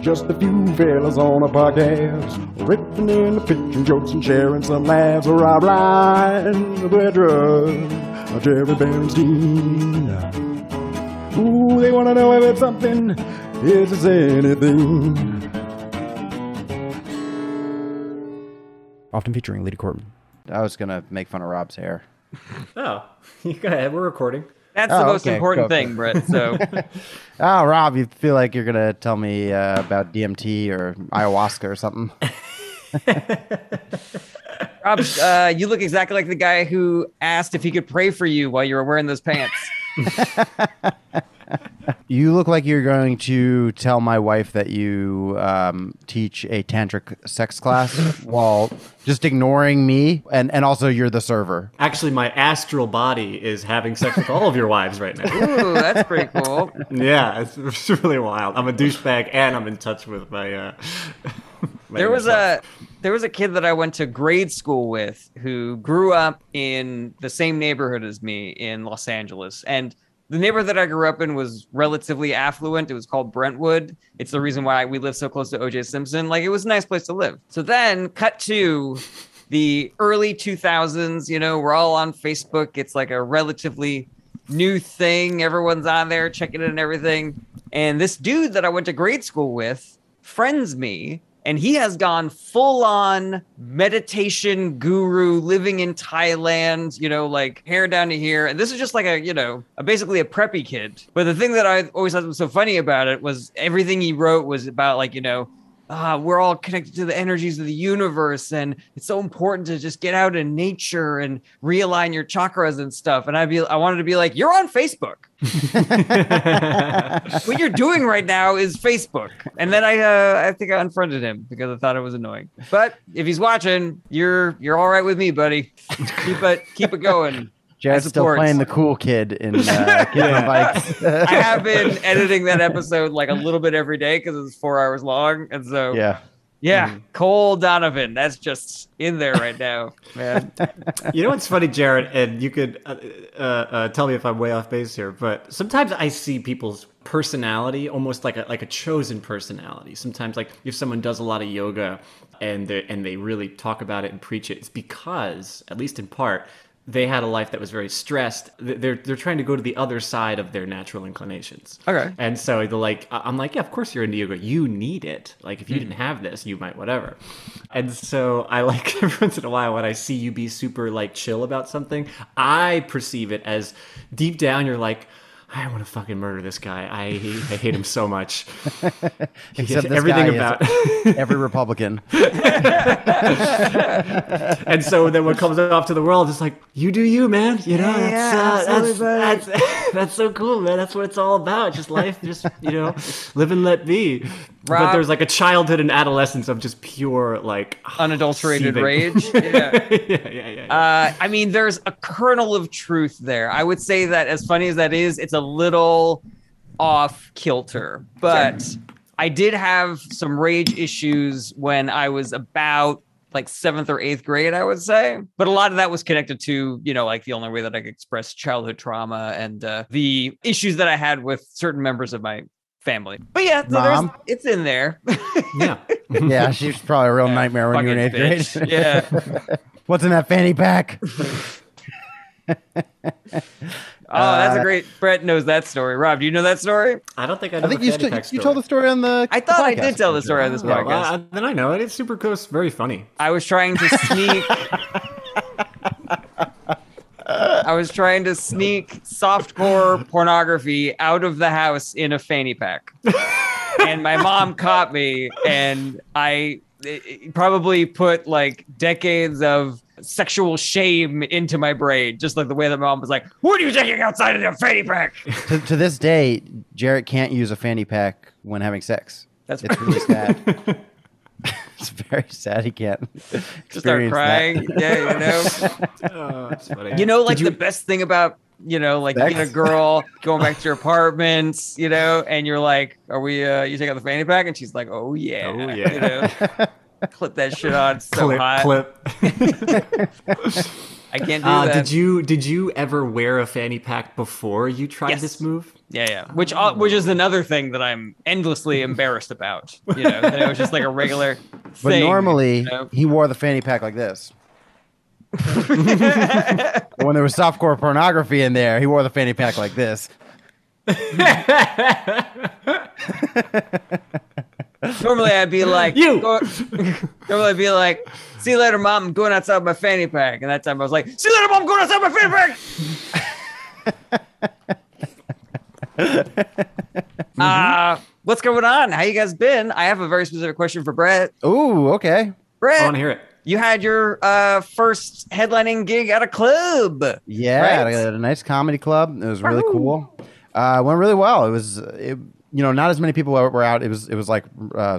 Just a few fellas on a podcast, ripping in the picture jokes and sharing some laughs. Rob Lyne, Brad Rudd, Jerry Bernstein. Ooh, they want to know if it's something, if it's anything. Often featuring Lidi Corton. I was going to make fun of Rob's hair. Oh, you go ahead. We're recording. That's the most important thing, Brett. So, Rob, you feel like you're going to tell me about DMT or ayahuasca or something? Rob, you look exactly like the guy who asked if he could pray for you while you were wearing those pants. You look like you're going to tell my wife that you teach a tantric sex class while just ignoring me. And also you're the server. Actually, my astral body is having sex with all of your wives right now. Ooh, that's pretty cool. Yeah, it's really wild. I'm a douchebag and I'm in touch with my... There was a kid that I went to grade school with who grew up in the same neighborhood as me in Los Angeles. And the neighborhood that I grew up in was relatively affluent. It was called Brentwood. It's the reason why we live so close to O.J. Simpson. Like, it was a nice place to live. So then cut to the early 2000s. You know, we're all on Facebook. It's like a relatively new thing. Everyone's on there checking it and everything. And this dude that I went to grade school with friends me. And he has gone full-on meditation guru, living in Thailand, you know, like hair down to here. And this is just like basically a preppy kid. But the thing that I always thought was so funny about it was everything he wrote was about like, you know, we're all connected to the energies of the universe. And it's so important to just get out in nature and realign your chakras and stuff. And I wanted to be like, you're on Facebook. What you're doing right now is Facebook. And then I think I unfriended him because I thought it was annoying. But if he's watching, you're all right with me, buddy. Keep it going. Jazz still playing the cool kid in Kid on Bikes. I have been editing that episode like a little bit every day because it's 4 hours long. And so, yeah. Cole Donovan, that's just in there right now, man. You know what's funny, Jared? And you could tell me if I'm way off base here, but sometimes I see people's personality almost like a chosen personality. Sometimes, like if someone does a lot of yoga and they really talk about it and preach it, it's because, at least in part, they had a life that was very stressed. They're trying to go to the other side of their natural inclinations. Okay. And so I'm like, of course you're into yoga. You need it. Like if you didn't have this, you might whatever. And so I like every once in a while when I see you be super like chill about something, I perceive it as deep down you're like, I want to fucking murder this guy. I hate him so much. Except this everything guy about is every Republican. And so then what comes off to the world is like, you do you, man. You know, that's so cool, man. That's what it's all about. Just life, just live and let be. Rob, but there's like a childhood and adolescence of just pure like unadulterated rage. Yeah. I mean, there's a kernel of truth there. I would say that as funny as that is, it's a little off kilter. But I did have some rage issues when I was about like 7th or 8th grade, I would say. But a lot of that was connected to, like the only way that I could express childhood trauma and the issues that I had with certain members of my family. But yeah, so it's in there. Yeah, she's probably a real nightmare when you're in 8th grade. Yeah. What's in that fanny pack? Oh, that's a great... Brett knows that story. Rob, do you know that story? I don't think I know the fanny pack story. You told the story on the podcast. I thought I did tell the story on this podcast. Well, then I know it. It's super close. Very funny. I was trying to sneak... softcore pornography out of the house in a fanny pack. And my mom caught me, and it probably put like decades of sexual shame into my brain, just like the way that my mom was like, what are you taking outside of your fanny pack? To this day, Jarrett can't use a fanny pack when having sex. It's really sad. It's very sad he can't just start crying. That. Yeah, oh, that's funny. The best thing about, sex? Being a girl, going back to your apartments, and you're like, are we, you take out the fanny pack? And she's like, oh yeah. Clip that shit on. It's so hot. I can't do that. Did you ever wear a fanny pack before you tried this move? Yeah. Which is another thing that I'm endlessly embarrassed about. You know, that it was just like a regular thing. But normally, you know? He wore the fanny pack like this. When there was softcore pornography in there, he wore the fanny pack like this. Normally, I'd be like, "You." Normally, I'd be like, "See you later, mom. I'm going outside with my fanny pack." And that time, I was like, "See you later, mom. I'm going outside with my fanny pack." What's going on? How you guys been? I have a very specific question for Brett. Ooh, okay. Brett, I want to hear it. You had your first headlining gig at a club. Yeah, right? At a nice comedy club. It was really cool. Went really well. It was, not as many people were out. It was like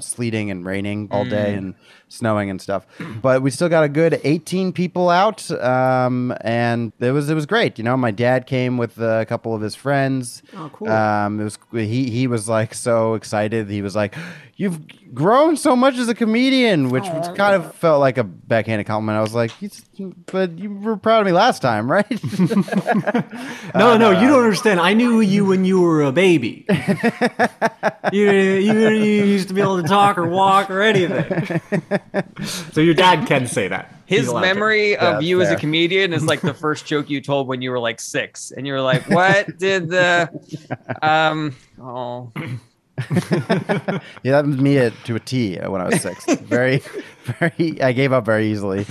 sleeting and raining all day and snowing and stuff. But we still got a good 18 people out, and it was great. You know, my dad came with a couple of his friends. Oh, cool. He was like so excited. He was like, "You've grown so much as a comedian," which kind of felt like a backhanded compliment. I was like, "But you were proud of me last time, right?" No, you don't understand. I knew you when you were a baby. you used to be able to talk or walk or anything. So your dad can say that. His memory of you as a comedian is like the first joke you told when you were like 6, and you were like, "What did the oh." Yeah, that was me to a T when I was 6. Very, very. I gave up very easily.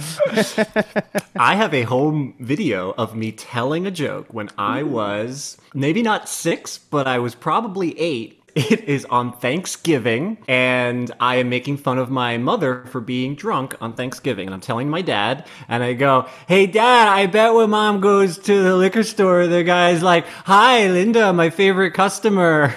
I have a home video of me telling a joke when I was maybe not 6, but I was probably 8. It is on Thanksgiving, and I am making fun of my mother for being drunk on Thanksgiving. And I'm telling my dad, and I go, "Hey, Dad, I bet when Mom goes to the liquor store, the guy's like, 'Hi, Linda, my favorite customer.'"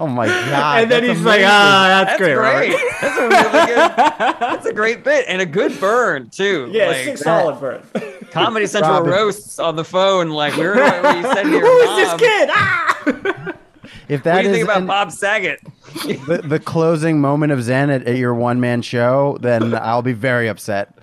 Oh my god! And then he's amazing. Like, that's great. Great. That's a really good. That's a great bit and a good burn too. Yeah, like, it's a solid burn. Comedy Central Robin. Roasts on the phone, like, "Where are you sending your mom? Who is this kid?" Ah! If that what do you think about Bob Saget? the closing moment of Zen at your one-man show, then I'll be very upset.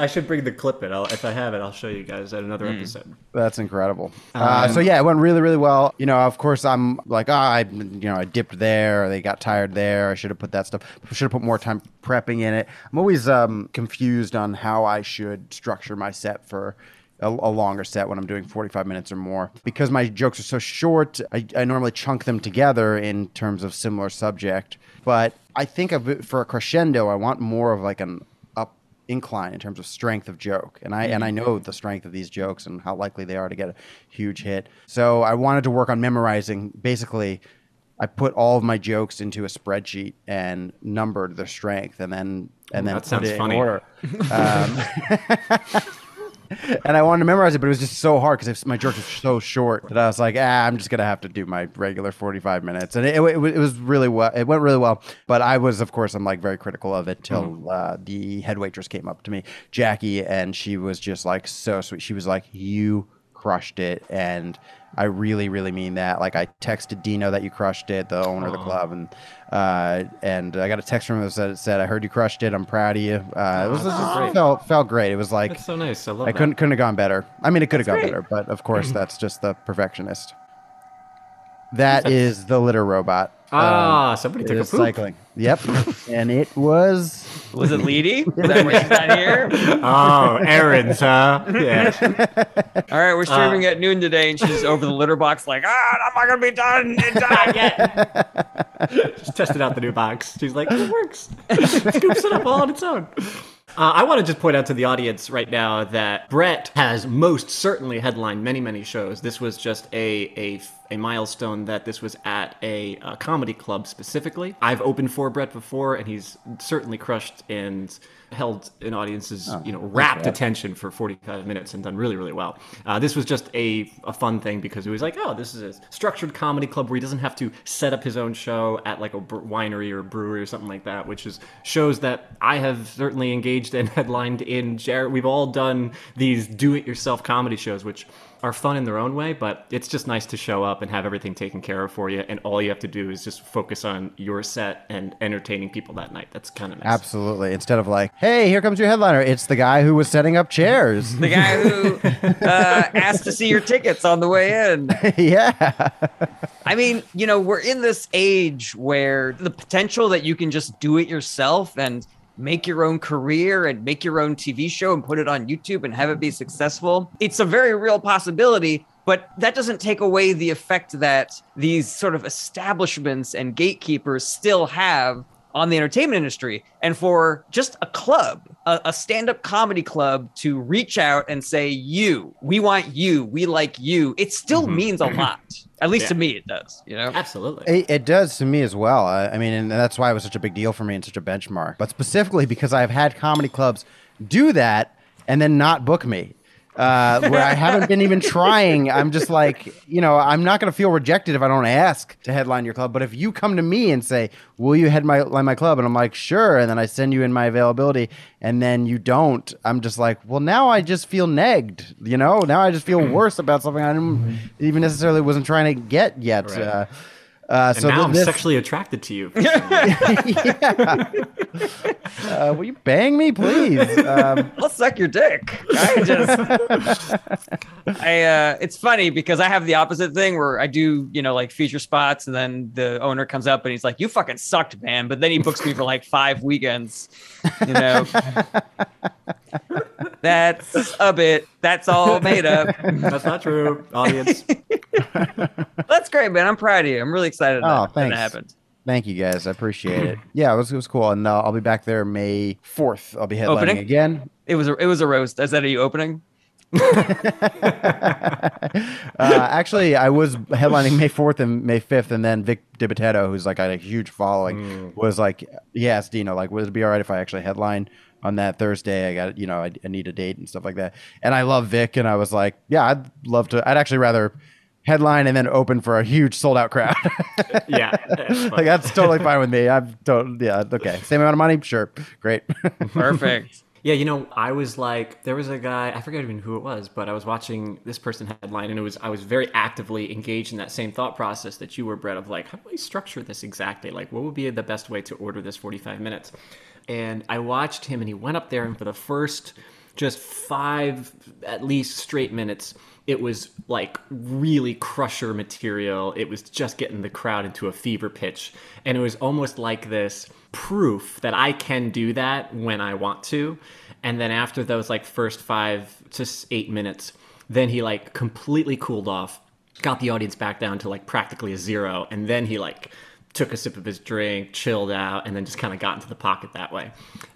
I should bring the clip in. If I have it, I'll show you guys at another episode. That's incredible. It went really, really well. You know, of course, I'm like, I dipped there. Or they got tired there. I should have put that stuff. Should have put more time prepping in it. I'm always confused on how I should structure my set for a longer set when I'm doing 45 minutes or more. Because my jokes are so short, I normally chunk them together in terms of similar subject. But I think for a crescendo, I want more of like an incline in terms of strength of joke. And I know the strength of these jokes and how likely they are to get a huge hit. So I wanted to work on memorizing. Basically, I put all of my jokes into a spreadsheet and numbered their strength and then that sounds funny. In order. And I wanted to memorize it, but it was just so hard because my jokes are so short that I was like, I'm just going to have to do my regular 45 minutes. And it was really well. It went really well. But I was, of course, I'm like very critical of it till the head waitress came up to me, Jackie, and she was just like so sweet. She was like, "You crushed it. And I really, really mean that. Like, I texted Dino that you crushed it, the owner of the club. And I got a text from him that said, 'I heard you crushed it. I'm proud of you.'" It felt great. It was like, that's so nice. I love that. I couldn't have gone better. I mean, it could have gone better, but of course that's just the perfectionist. That is the litter robot. Somebody took a poop. Cycling. Yep. And it was... Was it Lidi? Is that where she's not here? Erin's, huh? Yeah. All right, we're streaming at noon today, and she's over the litter box like, I'm not going to be done. It's done yet. She's tested out the new box. She's like, it works. Scoops it up all on its own. I want to just point out to the audience right now that Brett has most certainly headlined many, many shows. This was just a milestone that this was at a comedy club specifically. I've opened for Brett before, and he's certainly crushed and held an audience's rapt attention for 45 minutes and done really, really well. This was just a fun thing because it was like, this is a structured comedy club where he doesn't have to set up his own show at like a winery or a brewery or something like that, which is shows that I have certainly engaged and headlined in. We've all done these do-it-yourself comedy shows, which are fun in their own way, but it's just nice to show up and have everything taken care of for you, and all you have to do is just focus on your set and entertaining people that night. That's kind of nice. Absolutely. Instead of like, hey, here comes your headliner. It's the guy who was setting up chairs. The guy who asked to see your tickets on the way in. Yeah. I mean, you know, we're in this age where the potential that you can just do it yourself and make your own career and make your own TV show and put it on YouTube and have it be successful. It's a very real possibility, but that doesn't take away the effect that these sort of establishments and gatekeepers still have on the entertainment industry. And for just a club, a stand-up comedy club to reach out and say, you, we want you, we like you, it still means a lot. At least to me, it does. You know? Absolutely. It does to me as well. I mean, and that's why it was such a big deal for me and such a benchmark. But specifically because I've had comedy clubs do that and then not book me. Where I haven't been even trying. I'm just like, you know, I'm not going to feel rejected if I don't ask to headline your club. But if you come to me and say, will you headline my club? And I'm like, sure. And then I send you in my availability and then you don't. I'm just like, well, now I just feel negged, you know? Now I just feel worse about something I didn't even necessarily wasn't trying to get yet. Right. So now I'm sexually attracted to you. Yeah. Will you bang me, please? I'll suck your dick. It's funny because I have the opposite thing where I do, you know, like feature spots, and then the owner comes up and he's like, "You fucking sucked, man." But then he books me for like 5 weekends. You know, that's a bit. That's all made up. That's not true, audience. That's great, man. I'm proud of you. I'm really excited that happened. Thank you, guys. I appreciate it. Yeah, it was cool. And I'll be back there May 4th. I'll be headlining again. It was a roast. Is that you opening? Actually, I was headlining May 4th and May 5th, and then Vic DiBetetto, who's like got a huge following, was like, he asked Dino, like, would it be all right if I actually headline on that Thursday? I need a date and stuff like that. And I love Vic, and I was like, yeah, I'd love to. I'd actually rather headline and then open for a huge sold out crowd. Yeah. Like that's totally fine with me. I'm totally, yeah. Okay. Same amount of money. Sure. Great. Perfect. Yeah. You know, I was like, there was a guy, I forget even who it was, but I was watching this person headline and I was very actively engaged in that same thought process that you were, Brett, of like, how do I structure this exactly? Like what would be the best way to order this 45 minutes? And I watched him and he went up there and for the first just 5 at least straight minutes, it was like really crusher material. It was just getting the crowd into a fever pitch. And it was almost like this proof that I can do that when I want to. And then after those like first 5 to 8 minutes, then he like completely cooled off, got the audience back down to like practically a zero. And then he like took a sip of his drink, chilled out, and then just kind of got into the pocket that way.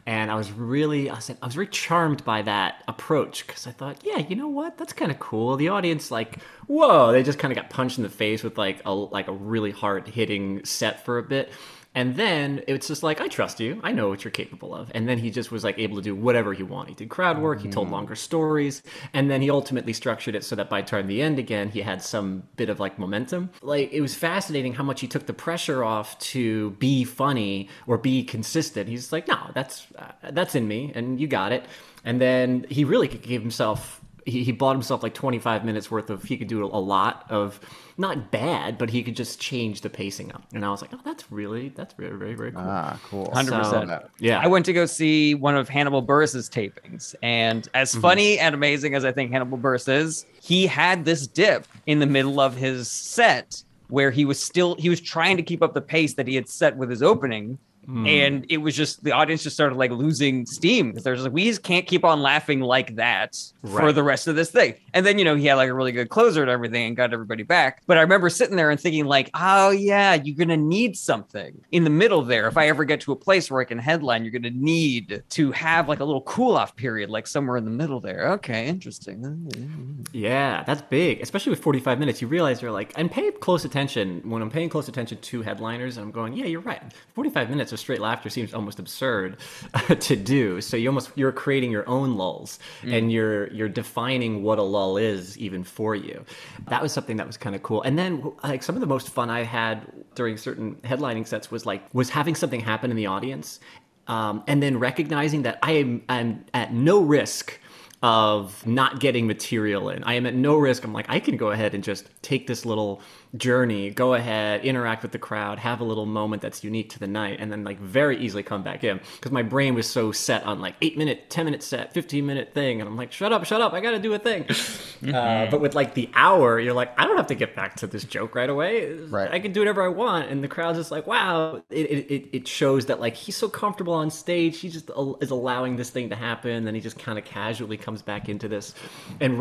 And I was very charmed by that approach because I thought, yeah, you know what? That's kind of cool. The audience, like, whoa, they just kind of got punched in the face with like a really hard hitting set for a bit. And then it's just like, I trust you. I know what you're capable of. And then he just was like able to do whatever he wanted. He did crowd work. He told longer stories. And then he ultimately structured it so that by time the end again, he had some bit of like momentum. Like it was fascinating how much he took the pressure off to be funny or be consistent. He's like, no, that's in me and you got it. And then he really gave himself... He bought himself like 25 minutes worth of, he could do a lot of, not bad, but he could just change the pacing up. And I was like, oh, that's very, very, very cool. Ah, cool. 100%. So, yeah. I went to go see one of Hannibal Buress's tapings. And as funny and amazing as I think Hannibal Buress is, he had this dip in the middle of his set where he was trying to keep up the pace that he had set with his opening. And it was just, the audience just started like losing steam because they're just like, we just can't keep on laughing like that for the rest of this thing. And then, you know, he had like a really good closer and everything and got everybody back. But I remember sitting there and thinking like, oh yeah, you're going to need something in the middle there. If I ever get to a place where I can headline, you're going to need to have like a little cool off period, like somewhere in the middle there. Okay. Interesting. Yeah. That's big. Especially with 45 minutes, you realize you're like, I'm paying close attention when I'm paying close attention to headliners. I'm going, yeah, you're right. 45 minutes. So straight laughter seems almost absurd to do. So you're creating your own lulls and you're defining what a lull is even for you. That was something that was kind of cool. And then like some of the most fun I had during certain headlining sets was having something happen in the audience and then recognizing that I am at no risk of not getting material in. I am at no risk. I'm like, I can go ahead and just take this little journey, go ahead, interact with the crowd, have a little moment that's unique to the night, and then like very easily come back in. Because my brain was so set on like 8-minute, 10-minute set, 15-minute thing. And I'm like, shut up. I got to do a thing. But with like the hour, you're like, I don't have to get back to this joke right away. Right. I can do whatever I want. And the crowd's just like, wow. It shows that like he's so comfortable on stage. He just is allowing this thing to happen. Then he just kind of casually comes back into this and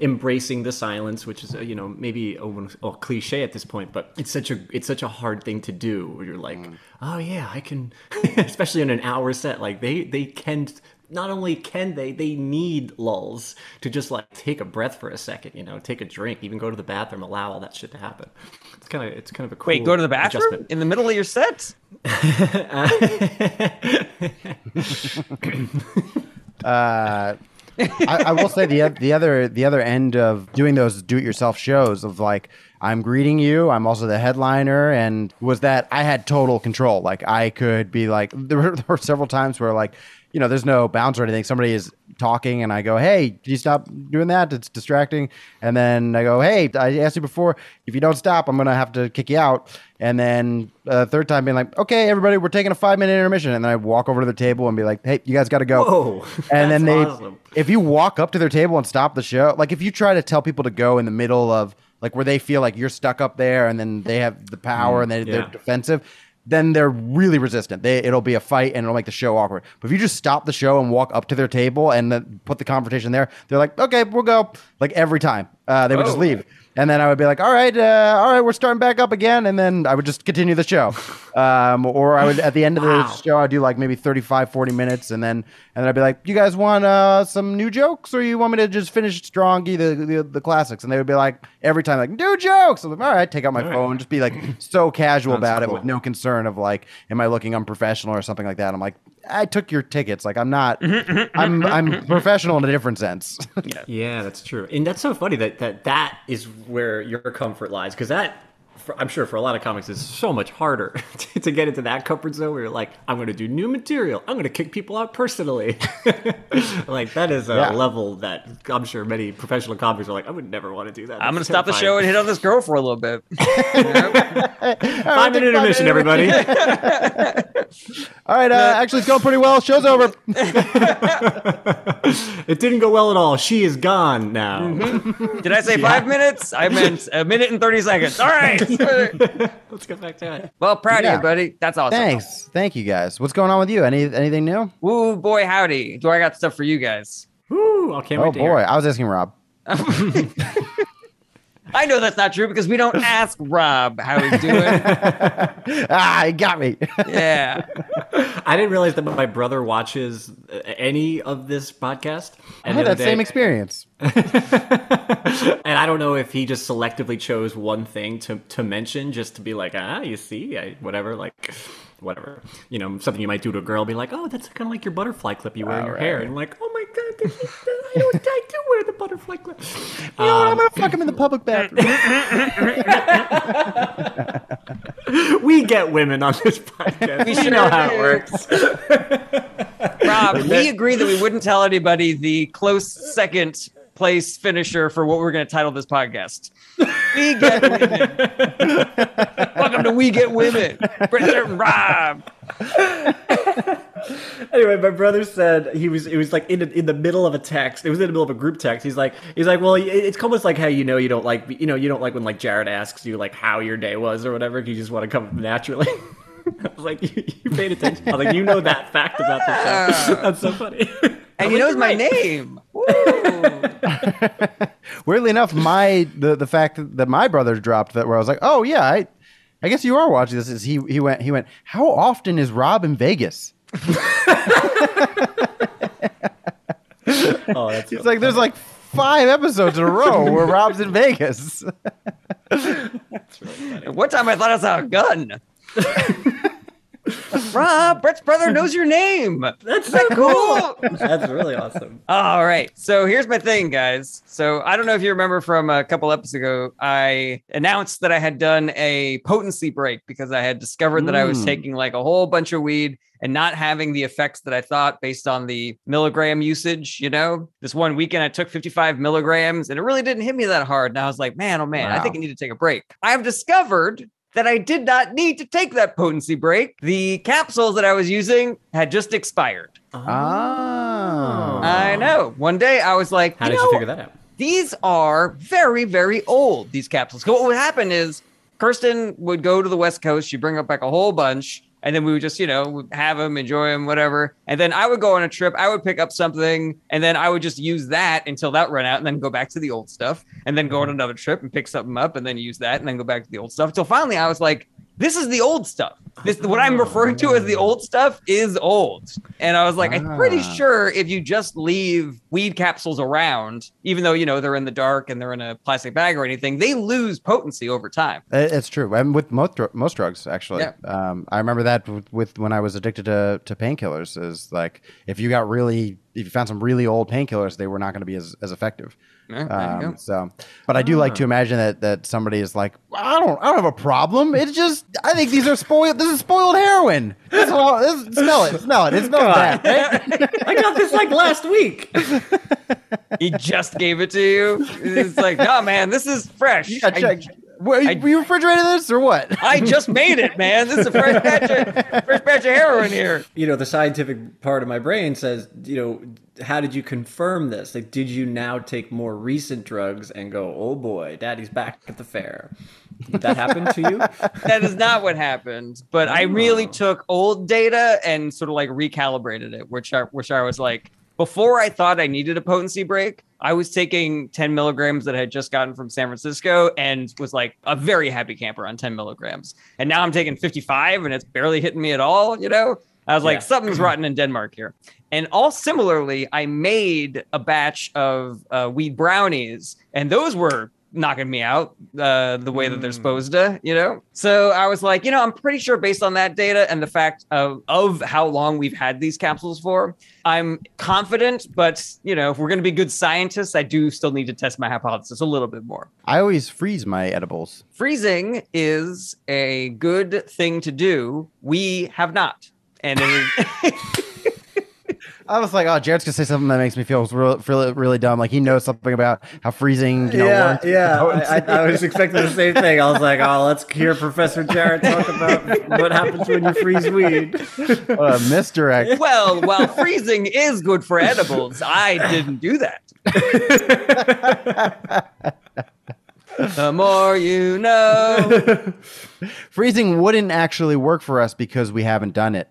embracing the silence, which is maybe a cliche at this point, but it's such a hard thing to do where you're like, oh yeah, I can. Especially in an hour set, like they need lulls to just like take a breath for a second, take a drink, even go to the bathroom, allow all that shit to happen. It's kind of a cool wait, go to the bathroom adjustment. In the middle of your set. I will say the other end of doing those do-it-yourself shows of like, I'm greeting you, I'm also the headliner, and was that I had total control. Like I could be like, there were several times where like, there's no bounce or anything. Somebody is talking and I go, hey, can you stop doing that? It's distracting. And then I go, hey, I asked you before, if you don't stop, I'm going to have to kick you out. And then third time being like, okay, everybody, we're taking a 5-minute intermission. And then I walk over to the table and be like, hey, you guys got to go. Whoa, and then awesome. If you walk up to their table and stop the show, like if you try to tell people to go in the middle of like where they feel like you're stuck up there and then they have the power and they're defensive, then they're really resistant. It'll be a fight and it'll make the show awkward. But if you just stop the show and walk up to their table and put the confrontation there, they're like, okay, we'll go. Like every time they would just leave. And then I would be like, all right, we're starting back up again. And then I would just continue the show. Or I would, at the end of the show, I'd do like maybe 35, 40 minutes. And then I'd be like, you guys want some new jokes, or you want me to just finish Strongy, the classics? And they would be like, every time, like, new jokes. I'm like, all right, take out my phone. Just be like so casual about it with no concern of like, am I looking unprofessional or something like that? I'm like, I took your tickets. Like I'm not, I'm professional in a different sense. Yeah, that's true. And that's so funny that is where your comfort lies. Cause that, I'm sure for a lot of comics, is so much harder to get into that comfort zone where you're like, I'm going to do new material. I'm going to kick people out personally. Like that is a level that I'm sure many professional comics are like, I would never want to do that. I'm going to stop the show and hit on this girl for a little bit. Five-minute intermission, everybody. All right. Actually, it's going pretty well. Show's over. It didn't go well at all. She is gone now. Mm-hmm. Did I say 5 minutes? I meant 1 minute and 30 seconds. All right. Let's get back to it. Well, proud of you, buddy. That's awesome. Thanks. Thank you, guys. What's going on with you? Anything new? Woo, boy, howdy. Do I got stuff for you guys? Woo, I can't wait to hear. Oh, boy. I was asking Rob. I know that's not true because we don't ask Rob how he's doing. He got me. Yeah. I didn't realize that my brother watches any of this podcast. I had that same experience. And I don't know if he just selectively chose one thing to mention just to be like, you see, whatever. Something you might do to a girl, be like, oh, that's kind of like your butterfly clip you wear in your hair. And I'm like, oh my God, I do wear the butterfly clip. I'm going to fuck him in the public bathroom. We get women on this podcast. We should know how it works. Rob, we agreed that we wouldn't tell anybody the close second place finisher for what we're going to title this podcast. We Get Women. Welcome to We Get Women. Brother Rob. Anyway, my brother said it was like in the middle of a text. It was in the middle of a group text. He's like, well, it's almost like how you don't like when like Jared asks you like how your day was or whatever. You just want to come naturally. I was like, you paid attention. I was like, that fact about this guy. That's so funny. And he knows my name. Weirdly enough, the fact that my brother dropped that, where I was like, oh yeah, I guess you are watching this. Is he went, how often is Rob in Vegas? Oh, that's it's so like funny. There's like 5 episodes in a row where Rob's in Vegas. That's really funny. One time I thought I saw a gun. Rob, Brett's brother knows your name. That's so cool. That's really awesome. All right. So here's my thing, guys. So I don't know if you remember from a couple episodes ago, I announced that I had done a potency break because I had discovered that I was taking like a whole bunch of weed and not having the effects that I thought based on the milligram usage, you know? This one weekend I took 55 milligrams and it really didn't hit me that hard. And I was like, man, oh man, wow. I think I need to take a break. I've discovered that I did not need to take that potency break. The capsules that I was using had just expired. Oh. I know. One day I was like, how did you figure that out? These are very, very old, these capsules. So what would happen is Kirsten would go to the West Coast. She'd bring up like a whole bunch. And then we would just, have them, enjoy them, whatever. And then I would go on a trip. I would pick up something. And then I would just use that until that ran out and then go back to the old stuff and then go on another trip and pick something up and then use that and then go back to the old stuff. Until finally I was like, this is the old stuff. What I'm referring to as the old stuff is old. And I was like, I'm pretty sure if you just leave weed capsules around, even though, they're in the dark and they're in a plastic bag or anything, they lose potency over time. It's true. And with most drugs, actually. Yeah. I remember that with when I was addicted to painkillers is like, if you found some really old painkillers, they were not going to be as effective. But I do like to imagine that somebody is like, I don't have a problem. It's just, I think these are spoiled. This is spoiled heroin. Smell it. It's not bad. Right? I got this like last week. He just gave it to you. It's like, no, man, this is fresh. Yeah, were you refrigerating this or what? I just made it, man. This is a fresh batch of heroin here. The scientific part of my brain says, how did you confirm this? Like, did you now take more recent drugs and go, oh boy, daddy's back at the fair? Did that happen to you? That is not what happened. But I really took old data and sort of like recalibrated it, which I was like, before I thought I needed a potency break, I was taking 10 milligrams that I had just gotten from San Francisco and was like a very happy camper on 10 milligrams. And now I'm taking 55 and it's barely hitting me at all, I was like, something's rotten in Denmark here. And all similarly, I made a batch of weed brownies and those were knocking me out the way that they're supposed to, So I was like, I'm pretty sure based on that data and the fact of how long we've had these capsules for, I'm confident, but, if we're going to be good scientists, I do still need to test my hypothesis a little bit more. I always freeze my edibles. Freezing is a good thing to do. We have not. And it is... I was like, oh, Jared's going to say something that makes me feel really, really dumb. Like he knows something about how freezing, works. Yeah. I was expecting the same thing. I was like, oh, let's hear Professor Jared talk about what happens when you freeze weed. What a misdirect. Well, while freezing is good for edibles, I didn't do that. The more you know. Freezing wouldn't actually work for us because we haven't done it.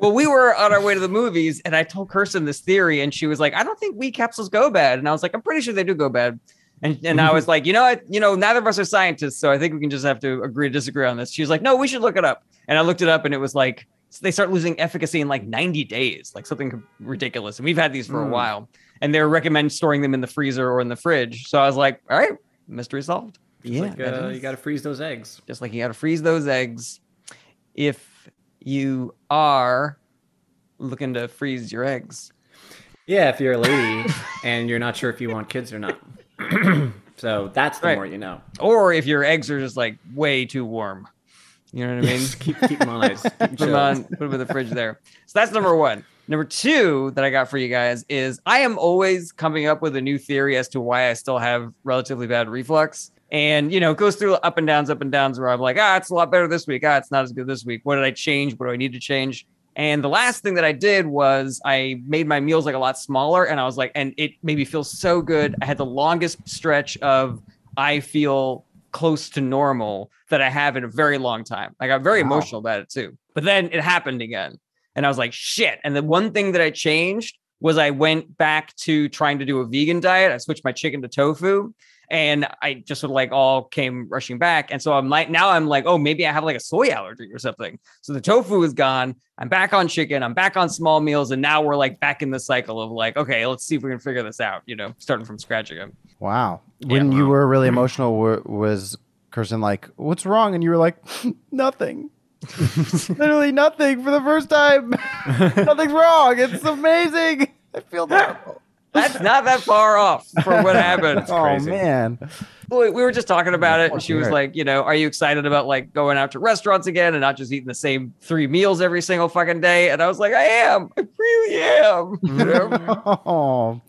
Well, we were on our way to the movies and I told Kirsten this theory and she was like, I don't think weed capsules go bad. And I was like, I'm pretty sure they do go bad. And I was like, neither of us are scientists, so I think we can just have to agree to disagree on this. She was like, no, we should look it up. And I looked it up and it was like, they start losing efficacy in like 90 days, like something ridiculous. And we've had these for a while and they recommend storing them in the freezer or in the fridge. So I was like, all right, mystery solved. You got to freeze those eggs. Just like you got to freeze those eggs. If you are looking to freeze your eggs. Yeah, if you're a lady and you're not sure if you want kids or not. So that's the more you know. Or if your eggs are just like way too warm. You know what I mean? Just keep them on ice. Put them in the fridge there. So that's number one. Number two that I got for you guys is I am always coming up with a new theory as to why I still have relatively bad reflux. And, it goes through up and downs where I'm like, it's a lot better this week. It's not as good this week. What did I change? What do I need to change? And the last thing that I did was I made my meals like a lot smaller. And I was like, and it made me feel so good. I had the longest stretch of I feel close to normal that I have in a very long time. I got very emotional about it too. But then it happened again. And I was like, shit. And the one thing that I changed was I went back to trying to do a vegan diet. I switched my chicken to tofu. And I just sort of like all came rushing back. And so I'm like, now I'm like, oh, maybe I have like a soy allergy or something. So the tofu is gone. I'm back on chicken. I'm back on small meals. And now we're like back in the cycle of like, okay, let's see if we can figure this out, starting from scratch again. Wow. When you were really emotional, was Kirsten, like, what's wrong? And you were like, nothing. Literally nothing for the first time. Nothing's wrong. It's amazing. I feel terrible. That's not that far off from what happened. Oh, man. We were just talking about it. And she was like, you know, are you excited about like going out to restaurants again and not just eating the same three meals every single fucking day? And I was like, I am. I really am. You know? Oh,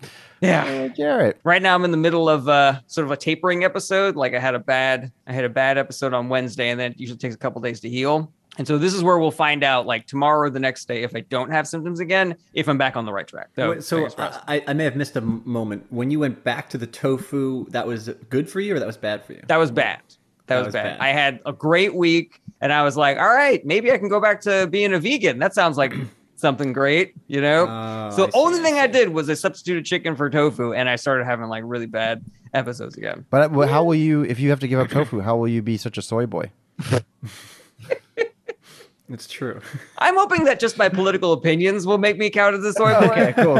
yeah, Jarrett. Right now I'm in the middle of sort of a tapering episode. Like I had a bad episode on Wednesday, and then it usually takes a couple days to heal. And so this is where we'll find out, like tomorrow or the next day, if I don't have symptoms again, if I'm back on the right track. So I may have missed a moment. When you went back to the tofu, that was good for you or that was bad for you? That was bad. That was bad. I had a great week and I was like, all right, maybe I can go back to being a vegan. That sounds like something great, you know? Oh, so the only thing I did was I substituted chicken for tofu, and I started having like really bad episodes again. But how will you, if you have to give up tofu, how will you be such a soy boy? It's true. I'm hoping that just my political opinions will make me count as a soy boy. Okay, cool.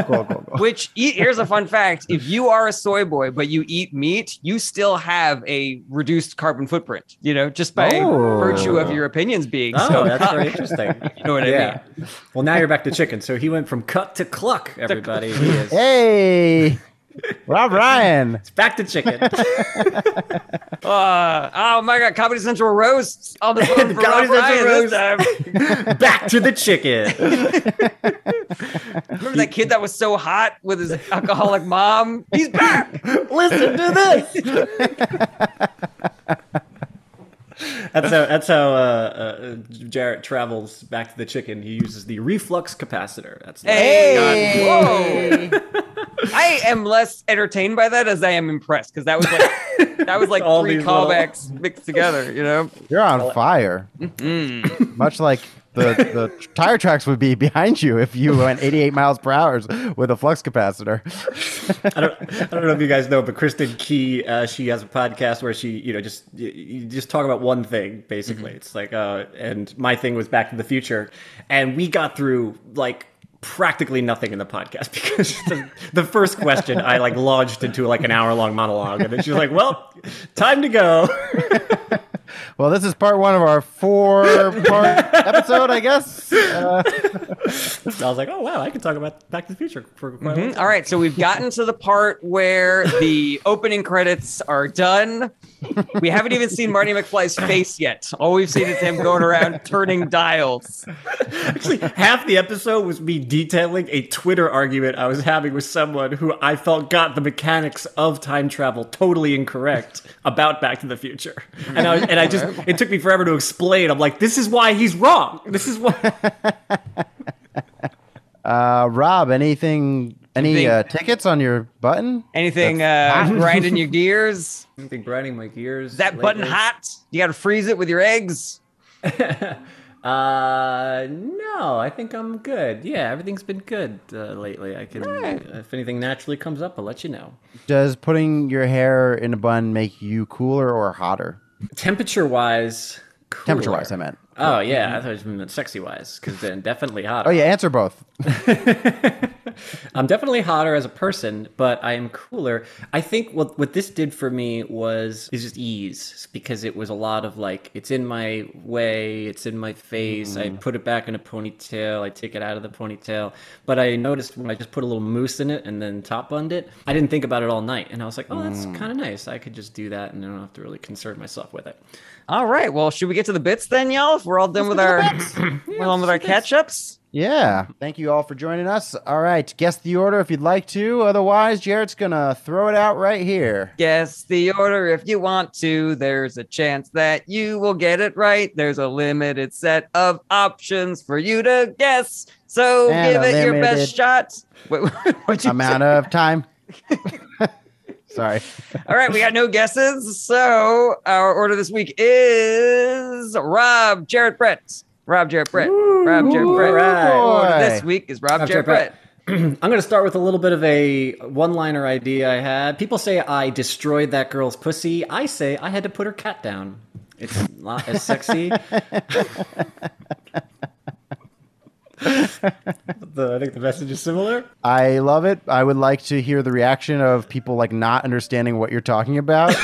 Which, here's a fun fact. If you are a soy boy, but you eat meat, you still have a reduced carbon footprint, you know, just by virtue of your opinions being. Oh, that's very interesting. You know what I mean? Well, now you're back to chicken. So he went from cut to cluck, everybody. Hey! Rob Ryan. It's back to chicken. Oh my God. Comedy Central roasts on the phone for Rob Ryan this time. Back to the chicken. Remember that kid that was so hot with his alcoholic mom? He's back. Listen to this. That's how Jarrett travels back to the chicken. He uses the reflux capacitor. That's whoa. I am less entertained by that as I am impressed, because that was like three callbacks mixed together. You know, you're on fire. Mm-hmm. Much like the tire tracks would be behind you if you went 88 miles per hour with a flux capacitor. I don't know if you guys know, but Kristen Key, she has a podcast where she, you know, you just talk about one thing basically. Mm-hmm. It's like, and my thing was Back to the Future, and we got through like practically nothing in the podcast because the first question I like launched into like an hour-long monologue, and then she was like, well, time to go. Well, this is part one of our 4-part episode, I guess. I was like, oh, wow, I can talk about Back to the Future for quite a while. All right, so we've gotten to the part where the opening credits are done. We haven't even seen Marty McFly's face yet. All we've seen is him going around turning dials. Actually, half the episode was me detailing a Twitter argument I was having with someone who I felt got the mechanics of time travel totally incorrect about Back to the Future. And I just... It took me forever to explain. I'm like, this is why he's wrong. This is why. Rob, any tickets on your button? Anything grinding your gears? Anything grinding my gears? Is that lately? Button hot? You got to freeze it with your eggs? No, I think I'm good. Yeah, everything's been good lately. I can, if anything naturally comes up, I'll let you know. Does putting your hair in a bun make you cooler or hotter? Temperature-wise, cooler. Temperature-wise, I meant. Oh, yeah. I thought you meant sexy-wise, because then definitely hotter. Oh, yeah. Answer both. I'm definitely hotter as a person, but I am cooler. I think what this did for me was just ease, because it was a lot of, like, it's in my way, it's in my face. I put it back in a ponytail. I take it out of the ponytail. But I noticed when I just put a little mousse in it and then top bund it, I didn't think about it all night. And I was like, oh, that's kind of nice. I could just do that, and I don't have to really concern myself with it. All right. Well, should we get to the bits then, y'all? If we're all done with our catch-ups? Yeah. Thank you all for joining us. All right. Guess the order if you'd like to. Otherwise, Jarrett's going to throw it out right here. Guess the order if you want to. There's a chance that you will get it right. There's a limited set of options for you to guess. So give it your best shot. Wait, what'd you amount say? Of time. Sorry. All right, we got no guesses. So our order this week is Rob, Jarrett, Brett. Rob, Jarrett, Brett. Ooh, Rob, Jarrett, Brett. Right. Order this week is Rob, Jarrett, Brett. I'm going to start with a little bit of a one-liner idea I had. People say I destroyed that girl's pussy. I say I had to put her cat down. It's not as sexy. I think the message is similar. I love it. I would like to hear the reaction of people like not understanding what you're talking about.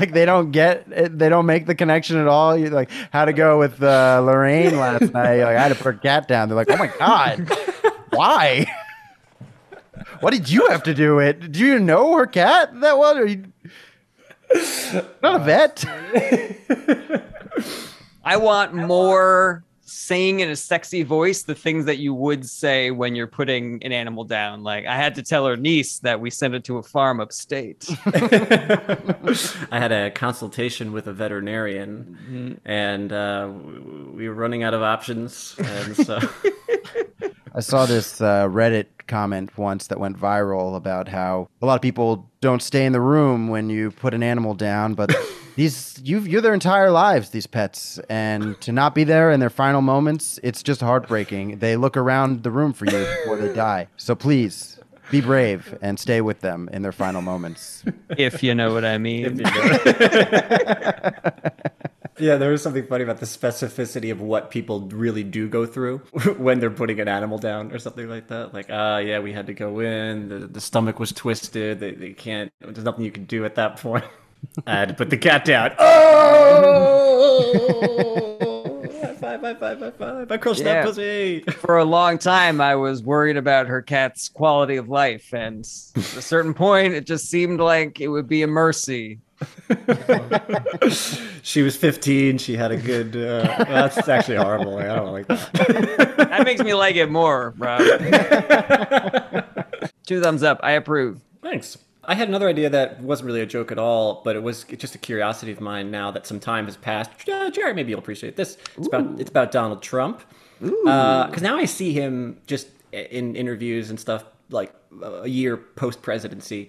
like they don't get it, they don't make the connection at all. You're like, how to go with Lorraine last night. You're like, I had to put her cat down. They're like, oh my God, why? What did you have to do it? Do you know her cat that well? Are you not a vet? I want more saying in a sexy voice the things that you would say when you're putting an animal down. Like, I had to tell her niece that we sent it to a farm upstate. I had a consultation with a veterinarian, and we were running out of options. And so I saw this Reddit comment once that went viral about how a lot of people don't stay in the room when you put an animal down, but you're their entire lives, these pets, and to not be there in their final moments, it's just heartbreaking. They look around the room for you before they die. So please be brave and stay with them in their final moments. If you know what I mean. Yeah, there was something funny about the specificity of what people really do go through when they're putting an animal down or something like that. Like, yeah, we had to go in. The stomach was twisted. They can't. There's nothing you can do at that point. I had to put the cat down. Oh! High five. I crushed that pussy. For a long time, I was worried about her cat's quality of life. And at a certain point, it just seemed like it would be a mercy. She was 15. She had a good. Well, that's actually horrible. I don't like that. That makes me like it more, Rob. 2 thumbs up. I approve. Thanks. I had another idea that wasn't really a joke at all, but it was just a curiosity of mine. Now that some time has passed, Jerry, maybe you'll appreciate this. It's about Donald Trump, because now I see him just in interviews and stuff like a year post presidency.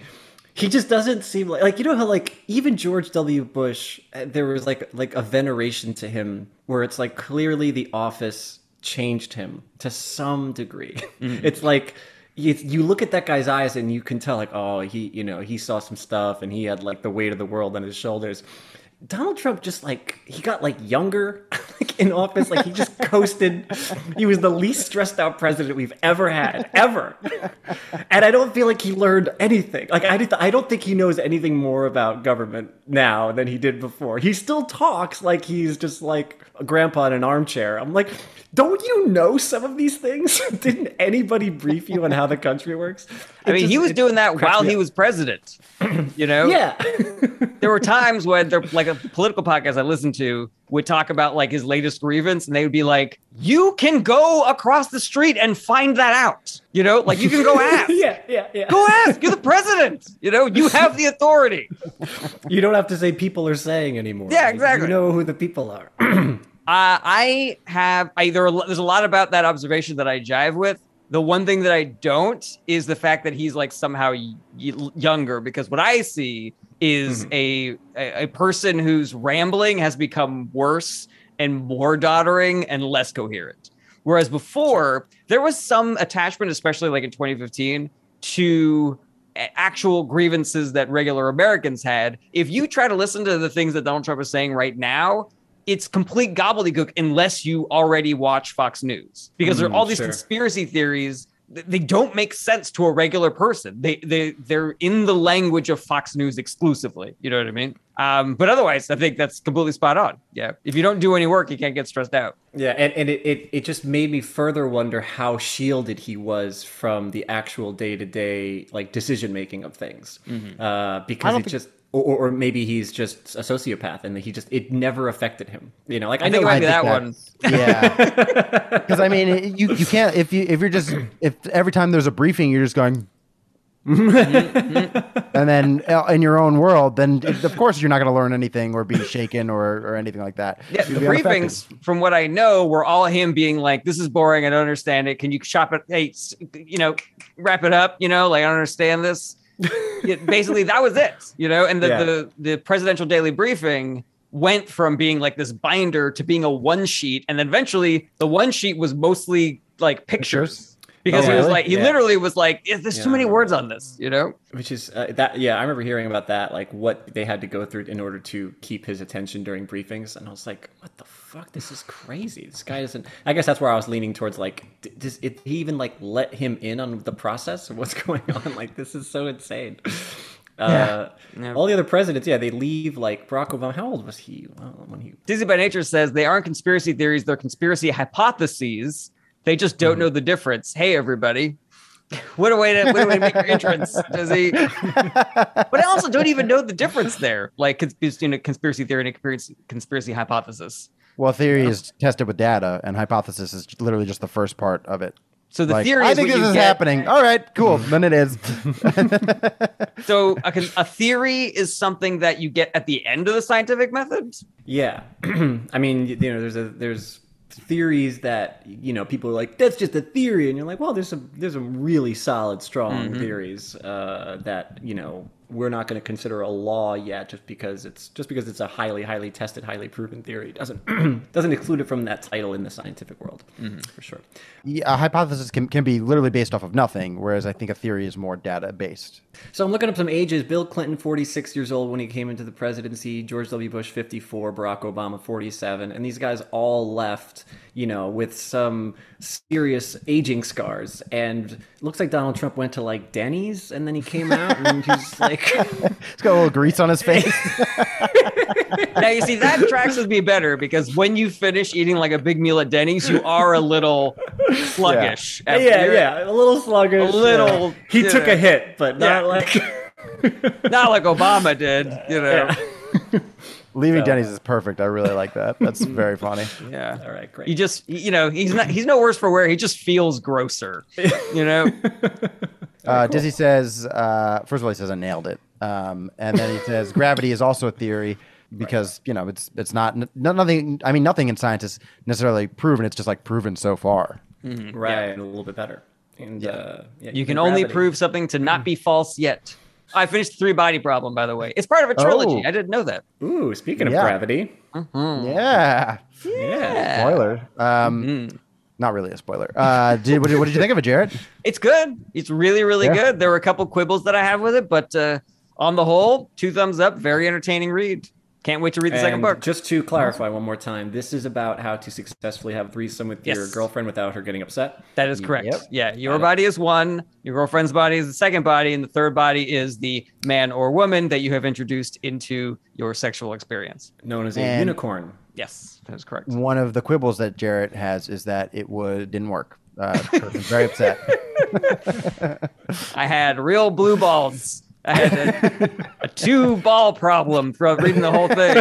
He just doesn't seem like, you know how like even George W. Bush, there was like a veneration to him where it's like clearly the office changed him to some degree. Mm-hmm. It's like you look at that guy's eyes and you can tell like, oh, he saw some stuff and he had like the weight of the world on his shoulders. Donald Trump just like, he got like younger like in office. Like he just coasted. He was the least stressed out president we've ever had, ever. And I don't feel like he learned anything. Like I don't think he knows anything more about government now than he did before. He still talks like he's just like a grandpa in an armchair. I'm like, don't you know some of these things? Didn't anybody brief you on how the country works? He was doing that while he was president, you know? Yeah. There were times when there, like a political podcast I listened to would talk about like his latest grievance and they would be like, you can go across the street and find that out. You know, like you can go ask. Yeah. Go ask. You're the president. You know, you have the authority. You don't have to say people are saying anymore. Yeah, exactly. You know who the people are. There's a lot about that observation that I jive with. The one thing that I don't is the fact that he's like somehow younger, because what I see is a person whose rambling has become worse and more doddering and less coherent. Whereas before, there was some attachment, especially like in 2015, to actual grievances that regular Americans had. If you try to listen to the things that Donald Trump is saying right now, it's complete gobbledygook unless you already watch Fox News, because there are all these conspiracy theories. They don't make sense to a regular person. They're in the language of Fox News exclusively. You know what I mean? But otherwise, I think that's completely spot on. Yeah. If you don't do any work, you can't get stressed out. Yeah. And it just made me further wonder how shielded he was from the actual day-to-day like decision-making of things. Mm-hmm. Because it just... Or maybe he's just a sociopath and it never affected him. You know, like I think it might be that one. Yeah, because I mean, you can't if every time there's a briefing you're just going, and then in your own world, then of course you're not going to learn anything or be shaken or anything like that. Yeah, the briefings, from what I know, were all him being like, "This is boring. I don't understand it. Can you chop it? Hey, you know, wrap it up. You know, like I don't understand this." Basically, that was it, you know, and the presidential daily briefing went from being like this binder to being a one sheet. And then eventually the one sheet was mostly like pictures because he was like he literally was like, there's too many words on this, you know, which is that. Yeah, I remember hearing about that, like what they had to go through in order to keep his attention during briefings. And I was like, what the fuck? This is crazy. This guy doesn't. I guess that's where I was leaning towards. Like, does it he even like let him in on the process of what's going on? Like, this is so insane. All the other presidents, yeah, they leave. Like Barack Obama, how old was he when he? Dizzy by Nature says they aren't conspiracy theories; they're conspiracy hypotheses. They just don't know the difference. Hey, everybody. What a way to make your entrance, Dizzy. But I also don't even know the difference there. Like conspiracy theory and conspiracy hypothesis. Well, theory is tested with data, and hypothesis is literally just the first part of it. So the theory is I think this is happening. All right, cool. Then it is. So a theory is something that you get at the end of the scientific method? Yeah. I mean, you know, there's theories that, you know, people are like, that's just a theory, and you're like, well, there's some really solid, strong theories that, you know, we're not going to consider a law yet just because it's a highly tested, highly proven theory doesn't exclude it from that title in the scientific world for sure. Yeah, a hypothesis can be literally based off of nothing, whereas I think a theory is more data based. So I'm looking up some ages. Bill Clinton, 46 years old when he came into the presidency. George W. Bush, 54. Barack Obama, 47. And these guys all left, you know, with some serious aging scars. And it looks like Donald Trump went to like Denny's and then he came out and he's like. He's got a little grease on his face. Now, you see, that tracks with me better because when you finish eating like a big meal at Denny's, you are a little sluggish. A little sluggish. A little. Yeah. He took a hit, but not like. Not like Obama did, you know. Yeah. Leaving Denny's is perfect. I really like that. That's very funny. Yeah. All right, great. You just, you know, he's no worse for wear. He just feels grosser, you know? Cool. Dizzy says, first of all, he says, I nailed it. And then he says, gravity is also a theory because, you know, it's not nothing. I mean, nothing in science is necessarily proven. It's just like proven so far. Mm-hmm. Right. Yeah. A little bit better. And you can only prove something to not be false yet. I finished The Three Body Problem, by the way. It's part of a trilogy. Oh. I didn't know that. Ooh, speaking of gravity. Mm-hmm. Yeah. Spoiler. Not really a spoiler. What did you think of it, Jared? It's good. It's really good. There were a couple quibbles that I have with it, but on the whole, 2 thumbs up, very entertaining read. Can't wait to read the second book. Just to clarify one more time, this is about how to successfully have a threesome with your girlfriend without her getting upset. That is correct. Yep. Yeah, your body is one, your girlfriend's body is the second body, and the third body is the man or woman that you have introduced into your sexual experience. Known as a unicorn. Yes, that is correct. One of the quibbles that Jarrett has is that it didn't work. Kirsten's very upset. I had real blue balls. I had a 2-ball problem throughout reading the whole thing.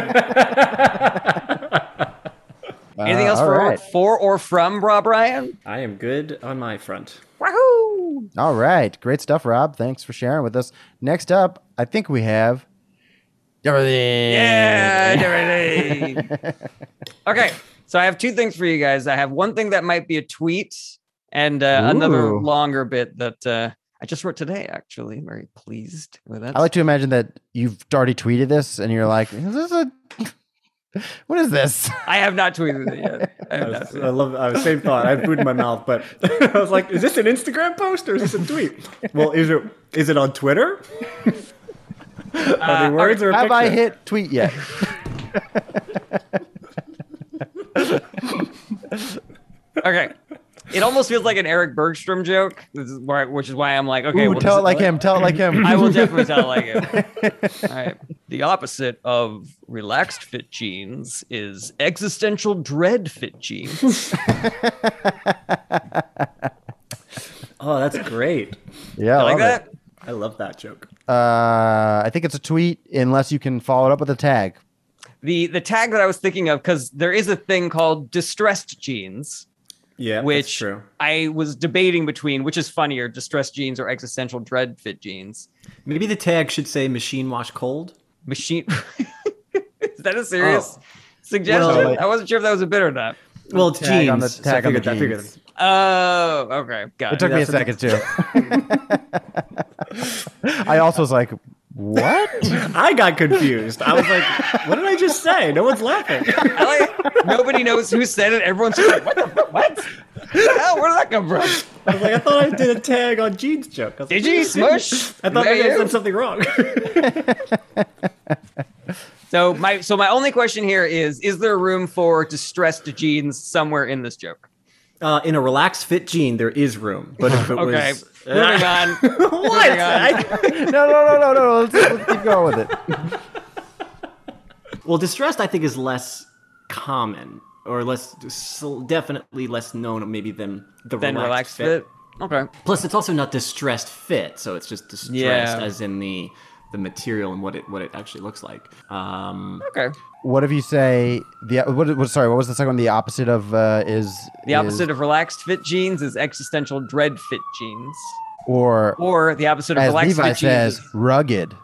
Anything else for or from Rob Ryan? I am good on my front. Wahoo! All right. Great stuff, Rob. Thanks for sharing with us. Next up, I think we have Dorothy. Yeah, Dorothy. Okay. So I have 2 things for you guys. I have one thing that might be a tweet and another longer bit that... I just wrote today, actually. I'm very pleased with that. I like to imagine that you've already tweeted this, and you're like, what is this? I have not tweeted it yet. I love it. Same thought. I had food in my mouth, but I was like, is this an Instagram post or is this a tweet? Well, is it on Twitter? Are they words or a picture? Have I hit tweet yet? Okay. It almost feels like an Eric Bergstrom joke, which is why I'm like, okay. Ooh, tell it like him. Tell it like him. I will definitely tell it like him. All right. The opposite of relaxed fit jeans is existential dread fit jeans. Oh, that's great. Yeah. I like that. I love that joke. I think it's a tweet unless you can follow it up with a tag. The tag that I was thinking of, because there is a thing called distressed jeans. Yeah, which true. I was debating between which is funnier, distressed jeans or existential dread fit jeans. Maybe the tag should say machine wash cold. Machine. Is that a serious suggestion? Well, I wasn't sure if that was a bit or not. Well, it's jeans. On the tag on the jeans. Oh, okay. Got it. It took me a second, too. I also was like, what? I got confused. I was like, what did I just say? No one's laughing. Nobody knows who said it. Everyone's just like, what the fuck? What? Hell, where did that come from? I was like, I thought I did a tag on jeans joke. Did like, you smush? I thought maybe I said something wrong. So my only question here is there room for distressed jeans somewhere in this joke? In a relaxed fit Gene, there is room. But if it was... Moving on. What? No. Let's keep going with it. Well, distressed, I think, is less common or less, definitely less known maybe than the relaxed fit. Okay. Plus, it's also not distressed fit, so it's just distressed as in the material and what it actually looks like. Okay. What if you say what was the second one? The opposite of of relaxed fit jeans is existential dread fit jeans. Or the opposite of relaxed Levi fit says, jeans. As Levi says, rugged.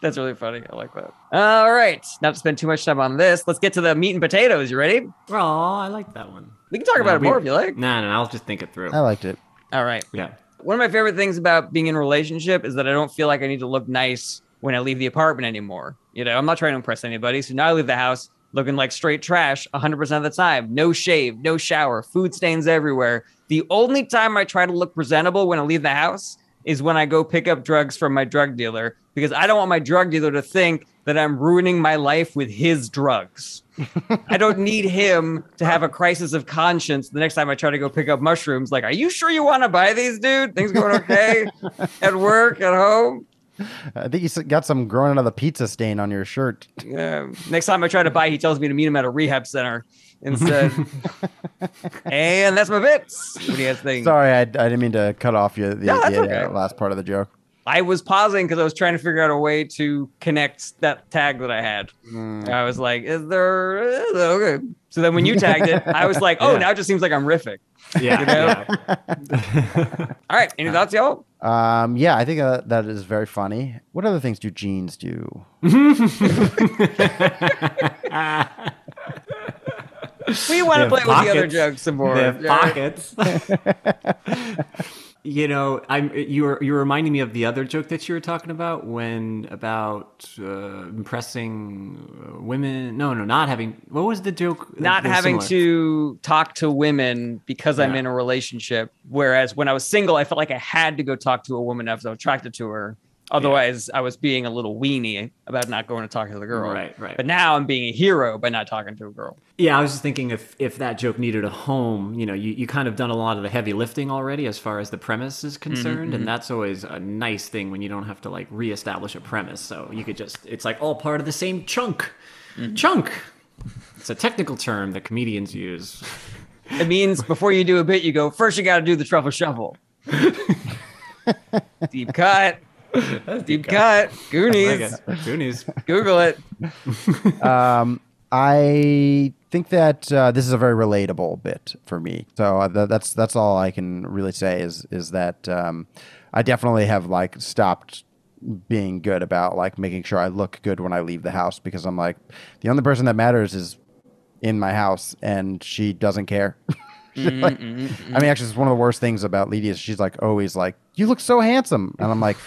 That's really funny. I like that. All right. Not to spend too much time on this. Let's get to the meat and potatoes. You ready? Oh, I like that one. We can talk about it more if you like. No, I'll just think it through. I liked it. All right. Yeah. One of my favorite things about being in a relationship is that I don't feel like I need to look nice when I leave the apartment anymore. You know, I'm not trying to impress anybody. So now I leave the house looking like straight trash 100% of the time. No shave, no shower, food stains everywhere. The only time I try to look presentable when I leave the house is when I go pick up drugs from my drug dealer, because I don't want my drug dealer to think that I'm ruining my life with his drugs. I don't need him to have a crisis of conscience the next time I try to go pick up mushrooms. Like, are you sure you want to buy these, dude? Things going okay at work, at home? I think you got some growing out of the pizza stain on your shirt. Yeah. Next time I try to buy, he tells me to meet him at a rehab center instead. And that's my bits. What do you guys think? Sorry, I didn't mean to cut off the last part of the joke. I was pausing because I was trying to figure out a way to connect that tag that I had. I was like, is there okay? So then when you tagged it, I was like, now it just seems like I'm riffing. Yeah. You know? Yeah. All right. Any thoughts, y'all? Yeah, I think that is very funny. What other things do jeans do? We want to play with the other jokes some more. They have pockets. You know, you're reminding me of the other joke that you were talking about about impressing women. No, not having. What was the joke? Not having to talk to women because I'm in a relationship. Whereas when I was single, I felt like I had to go talk to a woman after I was attracted to her. Otherwise, I was being a little weenie about not going to talk to the girl. Right. But now I'm being a hero by not talking to a girl. Yeah, I was just thinking if that joke needed a home, you know, you kind of done a lot of the heavy lifting already as far as the premise is concerned. Mm-hmm. And that's always a nice thing when you don't have to like reestablish a premise. So you could just, it's like all part of the same chunk. Mm-hmm. Chunk. It's a technical term that comedians use. It means before you do a bit, you go, first you got to do the truffle shuffle. Deep cut. That's deep cut. Goonies. Like Goonies. Google it. I think that this is a very relatable bit for me. So that's all I can really say is that I definitely have like stopped being good about like making sure I look good when I leave the house, because I'm like, the only person that matters is in my house and she doesn't care. Like, I mean, actually, it's one of the worst things about Lidi is she's like always like, you look so handsome. And I'm like,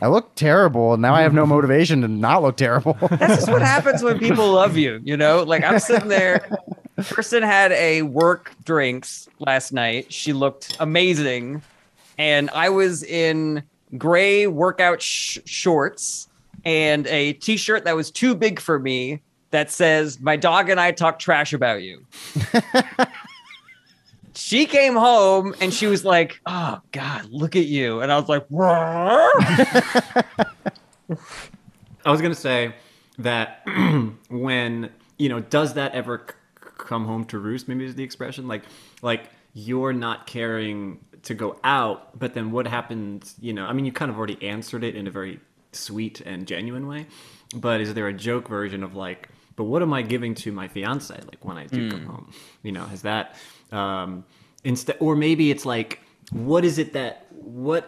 I look terrible. And now I have no motivation to not look terrible. That's just what happens when people love you. You know, like I'm sitting there. Kirsten had a work drinks last night. She looked amazing. And I was in gray workout shorts and a T-shirt that was too big for me that says, my dog and I talk trash about you. She came home and she was like, oh, God, look at you. And I was like, I was going to say that when, you know, does that ever come home to roost? Maybe is the expression like you're not caring to go out. But then what happens? You know, I mean, you kind of already answered it in a very sweet and genuine way. But is there a joke version of like, but what am I giving to my fiance? Like when I do come home, you know, has that... or maybe it's like, what is it that, where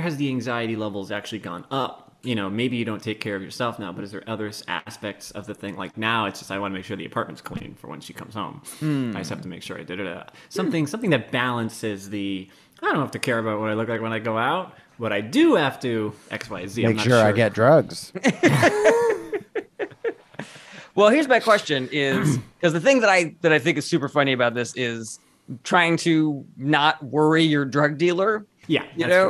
has the anxiety levels actually gone up? You know, maybe you don't take care of yourself now, but is there other aspects of the thing? Like now it's just, I want to make sure the apartment's clean for when she comes home. I just have to make sure I did it. Something that balances the, I don't have to care about what I look like when I go out, but I do have to X, Y, Z. Make sure I get drugs. Well, here's my question is, because the thing that I think is super funny about this is trying to not worry your drug dealer. Yeah, you know?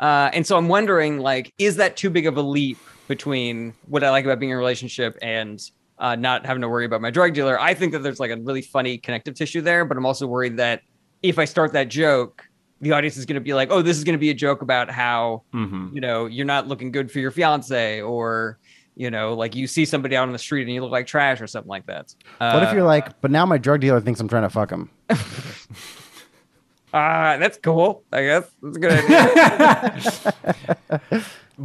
Right. And so I'm wondering, like, is that too big of a leap between what I like about being in a relationship and not having to worry about my drug dealer. I think that there's like a really funny connective tissue there, but I'm also worried that if I start that joke, the audience is going to be like, oh, this is going to be a joke about how, you know, you're not looking good for your fiance, or, you know, like you see somebody out on the street and you look like trash or something like that. What if you're like, but now my drug dealer thinks I'm trying to fuck him. That's cool, I guess. That's a good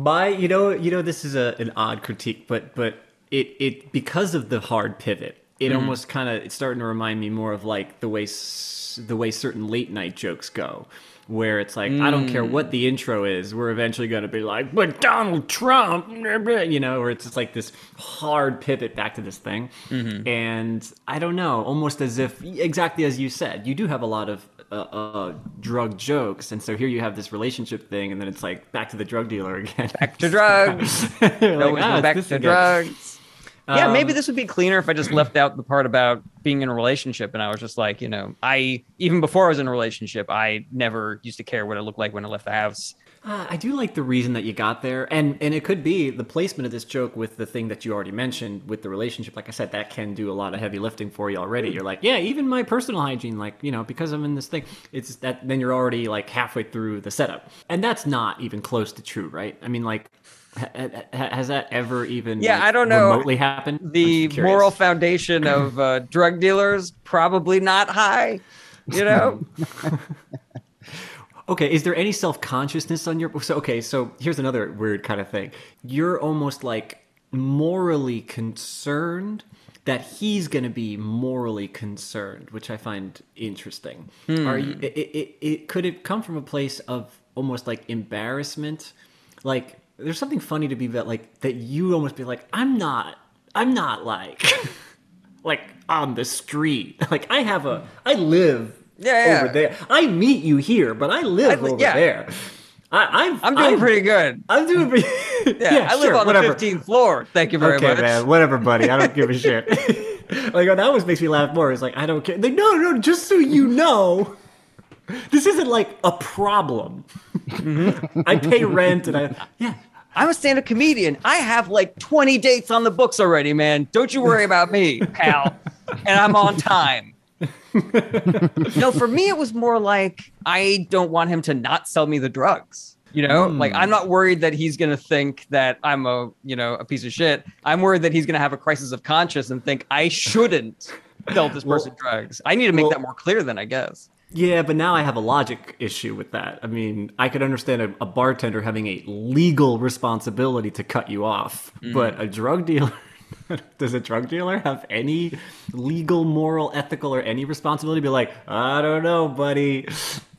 idea. You know, this is an odd critique, but it because of the hard pivot, it almost kind of, it's starting to remind me more of like the way certain late night jokes go, where it's like, I don't care what the intro is, we're eventually going to be like, but Donald Trump, blah, blah, you know, or it's just like this hard pivot back to this thing. And I don't know, almost as if, exactly as you said, you do have a lot of drug jokes, and so here you have this relationship thing, and then it's like back to the drug dealer again. Back to drugs. Like, back to drugs. Yeah, maybe this would be cleaner if I just left out the part about being in a relationship, and I was just like, you know, even before I was in a relationship, I never used to care what I looked like when I left the house. I do like the reason that you got there, and it could be the placement of this joke with the thing that you already mentioned with the relationship. Like I said, that can do a lot of heavy lifting for you already. You're like, yeah, even my personal hygiene, like, you know, because I'm in this thing, it's that. Then you're already like halfway through the setup, and that's not even close to true, right? I mean, like, has that ever even I don't know, remotely happened? The moral foundation of drug dealers probably not high, you know. Okay, is there any self-consciousness on your... So here's another weird kind of thing. You're almost like morally concerned that he's going to be morally concerned, which I find interesting. Are you, could it come from a place of almost like embarrassment? Like, there's something funny to be that you almost be like, I'm not like, like on the street. Like I live... over there. I meet you here, but I live over there. I'm doing pretty good. I'm doing pretty I live on the 15th floor. Thank you very much. Okay, man. Whatever, buddy. I don't give a shit. Like, that always makes me laugh more. It's like, I don't care. Like, no, just so you know, this isn't like a problem. I pay rent and I'm a stand-up comedian. I have like 20 dates on the books already, man. Don't you worry about me, pal. And I'm on time. No, for me it was more like I don't want him to not sell me the drugs, you know. Like, I'm not worried that he's gonna think that I'm a, you know, a piece of shit. I'm worried that he's gonna have a crisis of conscience and think I shouldn't sell this person drugs. I need to make that more clear then, I guess. Yeah, but now I have a logic issue with that. I mean, I could understand a bartender having a legal responsibility to cut you off, but a drug dealer... Does a drug dealer have any legal, moral, ethical, or any responsibility to be like, I don't know, buddy?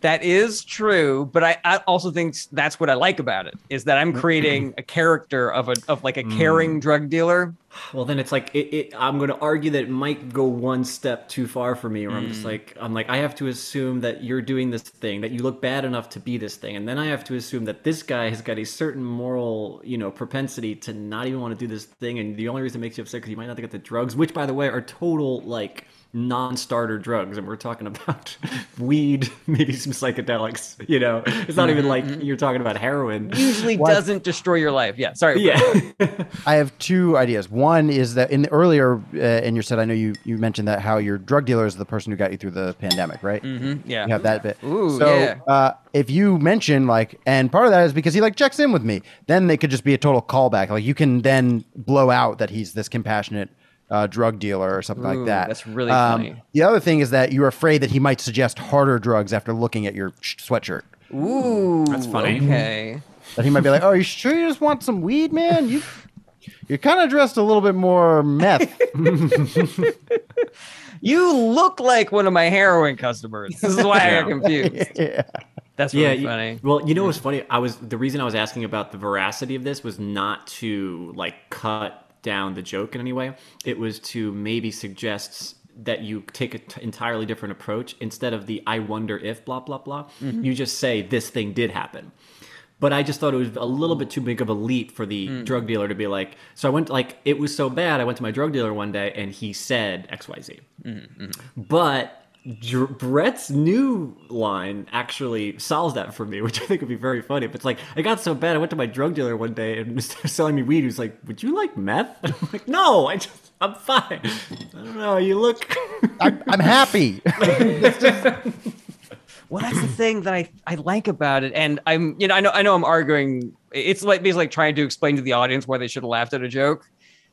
That is true, but I also think that's what I like about it, is that I'm creating a character of like a caring drug dealer. Well, then it's like I'm going to argue that it might go one step too far for me, or I'm like, I have to assume that you're doing this thing, that you look bad enough to be this thing, and then I have to assume that this guy has got a certain moral, you know, propensity to not even want to do this thing, and the only reason it makes you upset because you might not get the drugs, which, by the way, are total like non-starter drugs, and we're talking about weed, maybe some psychedelics, you know. It's not even like you're talking about heroin. Usually doesn't destroy your life. I have two ideas. One is that in your set, I know you mentioned that how your drug dealer is the person who got you through the pandemic, right? You have that bit. If you mention like, and part of that is because he like checks in with me, then they could just be a total callback. Like, you can then blow out that he's this compassionate drug dealer or something like that. That's really funny. The other thing is that you're afraid that he might suggest harder drugs after looking at your sweatshirt. Ooh, that's funny. Okay. That he might be like, "Oh, you sure you just want some weed, man? You're kind of dressed a little bit more meth. You look like one of my heroin customers. This is why I got confused." That's really funny. Well, you know what's funny? The reason I was asking about the veracity of this was not to like cut down the joke in any way. It was to maybe suggest that you take an entirely different approach. Instead of the I wonder if blah blah blah, you just say this thing did happen. But I just thought it was a little bit too big of a leap for the drug dealer to be like, so I went, like, it was so bad, I went to my drug dealer one day and he said XYZ. But Brett's new line actually solves that for me, which I think would be very funny. But it's like, I got so bad, I went to my drug dealer one day and instead of selling me weed, he was like, would you like meth? And I'm like, no, I'm fine. I don't know, you look... I'm happy. It's just... Well, that's the thing that I like about it. And I know I'm arguing. It's like me like trying to explain to the audience why they should have laughed at a joke.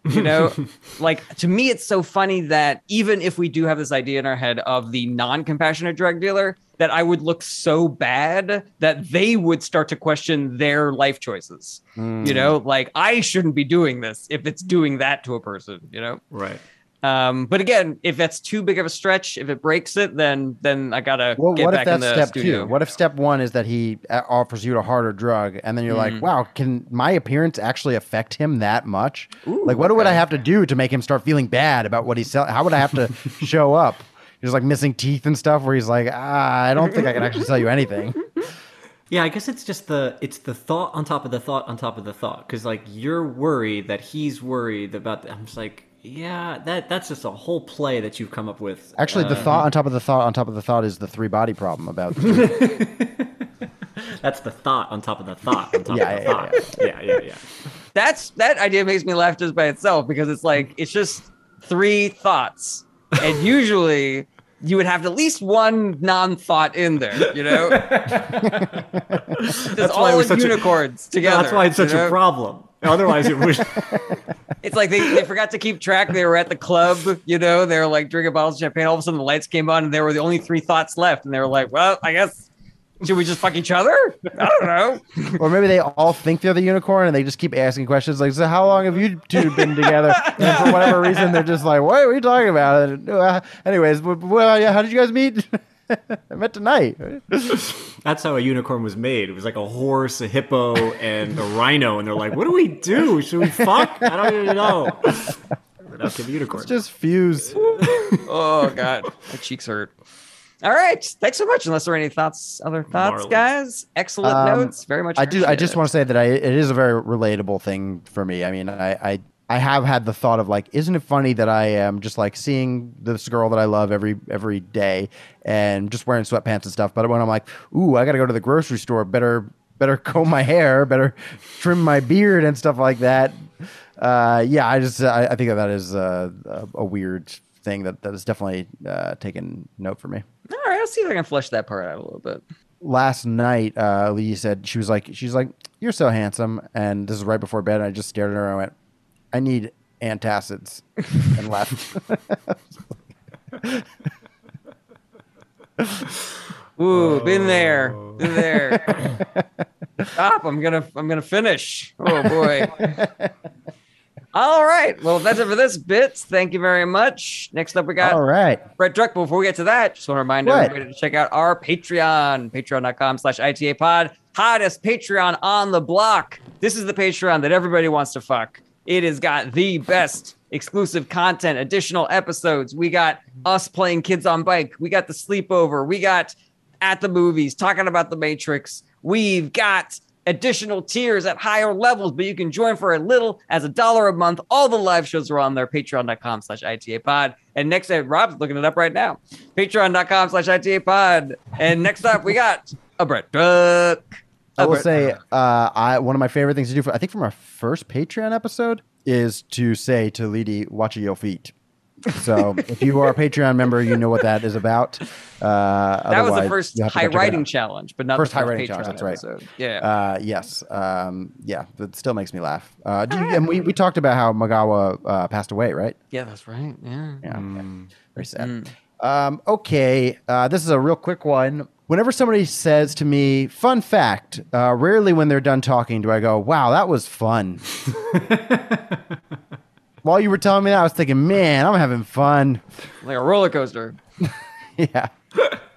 You know, like, to me, it's so funny that even if we do have this idea in our head of the non-compassionate drug dealer, that I would look so bad that they would start to question their life choices. Mm. You know, like, I shouldn't be doing this if it's doing that to a person, you know? Right. But again, if that's too big of a stretch, if it breaks it, then I gotta get back in the studio. What if step one is that he offers you a harder drug, and then you're like, wow, can my appearance actually affect him that much? Ooh, like, what would I have to do to make him start feeling bad about what he's selling? How would I have to show up? He's like missing teeth and stuff, where he's like, I don't think I can actually sell you anything. Yeah, I guess it's just the thought on top of the thought on top of the thought, because like you're worried that he's worried about. I'm just like. Yeah, that's just a whole play that you've come up with. Actually, the thought on top of the thought on top of the thought is the three body problem about. That's the thought on top of the thought on top of the thought. Yeah. That idea makes me laugh just by itself, because it's like, it's just three thoughts, and usually you would have at least one non-thought in there, you know. Just all of unicorns together. That's why it's such a problem. Otherwise, it would. It's like they forgot to keep track. They were at the club, you know, they were like drinking bottles of champagne. All of a sudden, the lights came on and there were the only three thoughts left. And they were like, well, I guess, should we just fuck each other? I don't know. Or maybe they all think they're the unicorn and they just keep asking questions like, so how long have you two been together? And for whatever reason, they're just like, what are we talking about? And, anyways, how did you guys meet? I met tonight. That's how a unicorn was made. It was like a horse, a hippo, and a rhino. And they're like, what do we do? Should we fuck? I don't even know. Let's just fuse. Oh, God. My cheeks hurt. All right. Thanks so much. Unless there are any other thoughts, Marley. Guys. Excellent notes. Very much appreciated. I just want to say that it is a very relatable thing for me. I mean, I have had the thought of like, isn't it funny that I am just like seeing this girl that I love every day and just wearing sweatpants and stuff. But when I'm like, ooh, I got to go to the grocery store, better comb my hair, better trim my beard and stuff like that. Yeah, I think that is a weird thing that has definitely taken note for me. All right, I'll see if I can flesh that part out a little bit. Last night, Lee said, she's like, you're so handsome. And this is right before bed. And I just stared at her and I went, I need antacids, and left. Ooh, been there. Stop! I'm gonna finish. Oh boy! All right. Well, that's it for this bit. Thank you very much. Next up, we got Brett Druck. Before we get to that, just want to remind everybody to check out our Patreon, patreon.com/ITAPod. Hottest Patreon on the block. This is the Patreon that everybody wants to fuck. It has got the best exclusive content, additional episodes. We got us playing Kids on Bike. We got the sleepover. We got at the movies, talking about the Matrix. We've got additional tiers at higher levels, but you can join for as little as $1 a month. All the live shows are on there, patreon.com/ITAPod. And next up, Rob's looking it up right now, patreon.com/ITAPod. And next up, we got a Brett Druck. I will say, one of my favorite things to do, I think from our first Patreon episode, is to say to Lidi, watch your feet. So if you are a Patreon member, you know what that is about. That was the first high writing challenge, but not first the first high writing challenge. That's right. Episode. Yeah. Yes. Yeah. That still makes me laugh. And we talked about how Magawa passed away, right? Yeah, that's right. Yeah. Okay. Very sad. Okay. This is a real quick one. Whenever somebody says to me, fun fact, rarely when they're done talking do I go, wow, that was fun. While you were telling me that, I was thinking, man, I'm having fun. Like a roller coaster. Yeah.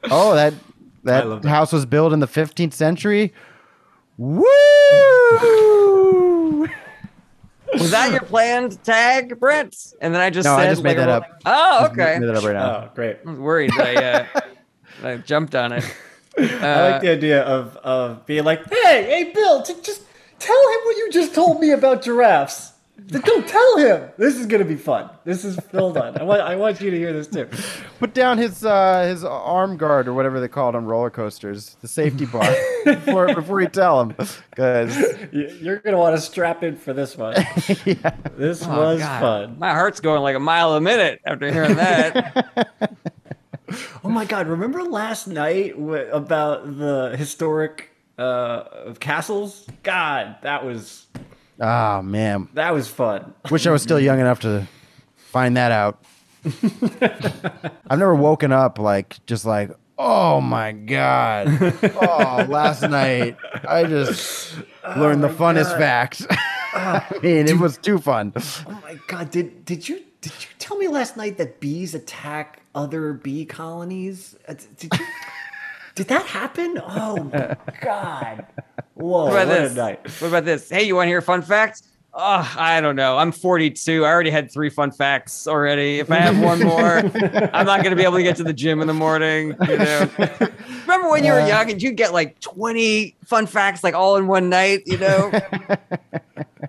Oh, that house was built in the 15th century. Woo! Was that your planned tag, Brent? And then I just said... No, I just made that up. Oh, okay. I made that up right now. Oh, great. I was worried I jumped on it. I like the idea of being like, hey, Bill, just tell him what you just told me about giraffes. Then go tell him. This is gonna be fun. This is filled on. I want you to hear this too. Put down his arm guard or whatever they call it on roller coasters, the safety bar, before you tell him, guys. You're gonna want to strap in for this one. Yeah. This was fun. My heart's going like a mile a minute after hearing that. Oh my God! Remember last night about the historic of castles? God, that was. Oh, man. That was fun. Wish I was still young enough to find that out. I've never woken up just like, oh, my God. Oh, last night I just learned the funnest facts. I mean, it was too fun. Oh, my God. Did you tell me last night that bees attack other bee colonies? Did that happen? Oh, my God. Whoa, what about this? Hey, you want to hear fun facts? Oh, I don't know. I'm 42. I already had 3 fun facts already. If I have one more, I'm not going to be able to get to the gym in the morning. You know? Remember when you were young and you get like 20 fun facts like all in one night, you know?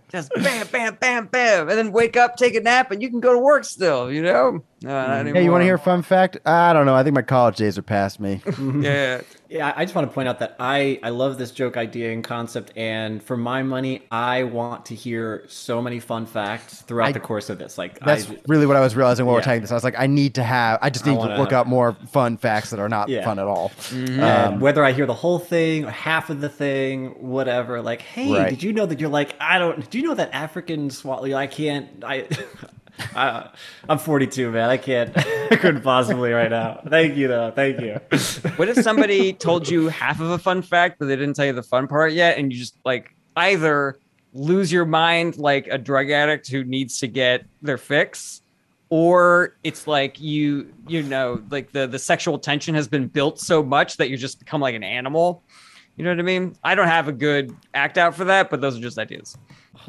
Just bam, bam, bam, bam. And then wake up, take a nap, and you can go to work still, you know? Hey, you want to hear a fun fact? I don't know. I think my college days are past me. Yeah. Yeah, I just want to point out that I love this joke idea and concept. And for my money, I want to hear so many fun facts throughout the course of this. Like that's really what I was realizing while we're talking this. I was like, I just need to look up more fun facts that are not fun at all. Mm-hmm. Whether I hear the whole thing or half of the thing, whatever. Like, hey, did you know that you're like, do you know that African swallow? I can't. I'm 42, man. I couldn't possibly right now. Thank you, though. Thank you. What if somebody told you half of a fun fact, but they didn't tell you the fun part yet, and you just like either lose your mind like a drug addict who needs to get their fix, or it's like you know, like the sexual tension has been built so much that you just become like an animal. You know what I mean? I don't have a good act out for that, but those are just ideas.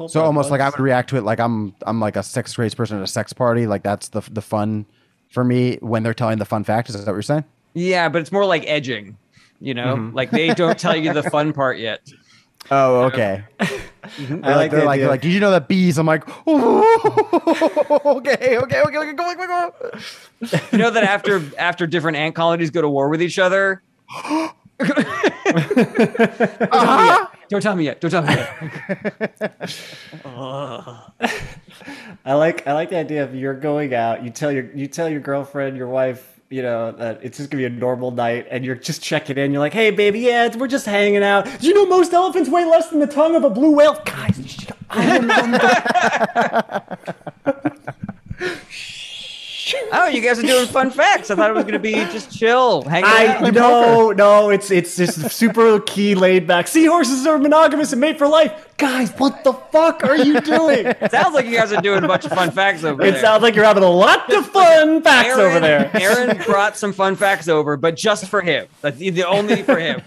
So almost like I would react to it like I'm like a sex crazed person at a sex party. Like that's the fun for me when they're telling the fun fact. Is that what you're saying? Yeah, but it's more like edging, you know? Mm-hmm. Like they don't tell you the fun part yet. Oh, okay. They're like, did you know that bees? I'm like, oh, okay, go. You know that after different ant colonies go to war with each other? Don't tell me yet. I like the idea of you're going out, you tell your girlfriend, your wife, you know, that it's just gonna be a normal night, and you're just checking in. You're like, hey baby, we're just hanging out. Do you know most elephants weigh less than the tongue of a blue whale? Guys, I remember. Oh, you guys are doing fun facts. I thought it was going to be just chill. Hang out. No, it's just super key laid back. Seahorses are monogamous and made for life. Guys, what the fuck are you doing? It sounds like you guys are doing a bunch of fun facts over there. It sounds like you're having a lot of fun facts over there. Aaron brought some fun facts over, but just for him. That's the only for him.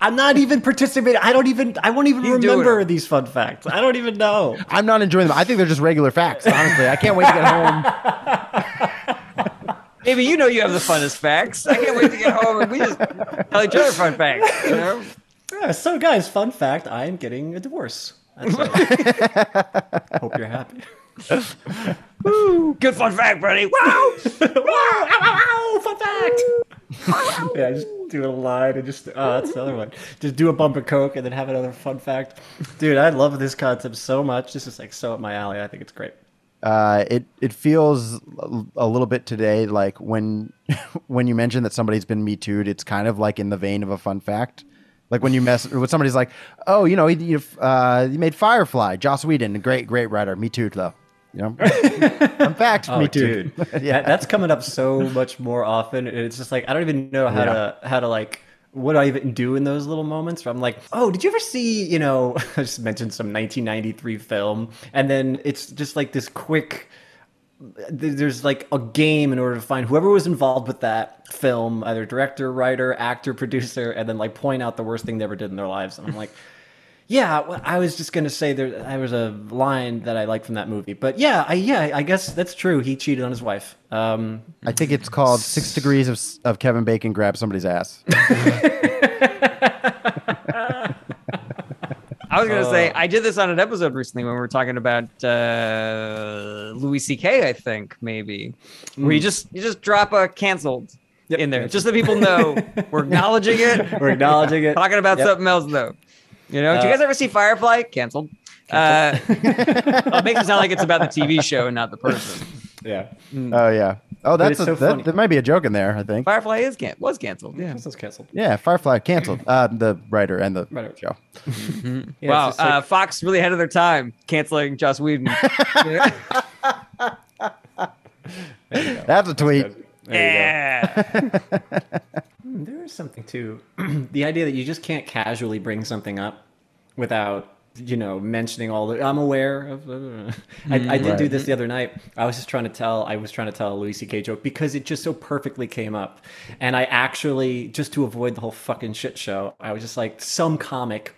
I'm not even participating. I won't even remember these fun facts. I don't even know. I'm not enjoying them. I think they're just regular facts, honestly. I can't wait to get home. Maybe you know you have the funnest facts. I can't wait to get home and we just tell each other fun facts. You know? Yeah, so, guys, fun fact: I am getting a divorce. Hope you're happy. Woo! Good fun fact, buddy. Wow! Wow! Fun fact. Yeah, just do a line and just that's the other one. Just do a bump of coke and then have another fun fact. Dude, I love this concept so much. This is like so up my alley. I think it's great. It feels a little bit today like when you mention that somebody's been Me Too'd, it's kind of like in the vein of a fun fact. Like when you mess with somebody's like, oh, you know, you made Firefly, Joss Whedon, great writer, Me Too'd though. You know, in fact, Me Too'd. Yeah, that's coming up so much more often. It's just like I don't even know how to like. What do I even do in those little moments where I'm like, oh, did you ever see, you know, I just mentioned some 1993 film, and then it's just like this quick, there's like a game in order to find whoever was involved with that film, either director, writer, actor, producer, and then like point out the worst thing they ever did in their lives. And I'm like, yeah, well, I was just going to say there was a line that I liked from that movie. But I guess that's true. He cheated on his wife. I think it's called 6 Degrees of Kevin Bacon Grabbed Somebody's Ass. I was going to say, I did this on an episode recently when we were talking about Louis C.K., I think, maybe, where you just drop a canceled in there. Just so people know we're acknowledging it. We're acknowledging it. Talking about something else, though. You know, do you guys ever see Firefly? Canceled. It makes it sound like it's about the TV show and not the person. Yeah. Oh, yeah. Oh, that's so funny. There might be a joke in there, I think. Firefly was canceled. Yeah, this was canceled. Yeah, Firefly canceled. The writer and the show. Mm-hmm. Yeah, wow, Fox really ahead of their time canceling Joss Whedon. That's a tweet. There you go. There is something to the idea that you just can't casually bring something up without, you know, mentioning all the I'm aware of. I did do this the other night. I was trying to tell a Louis C.K. joke because it just so perfectly came up, and I actually, just to avoid the whole fucking shit show, I was just like, some comic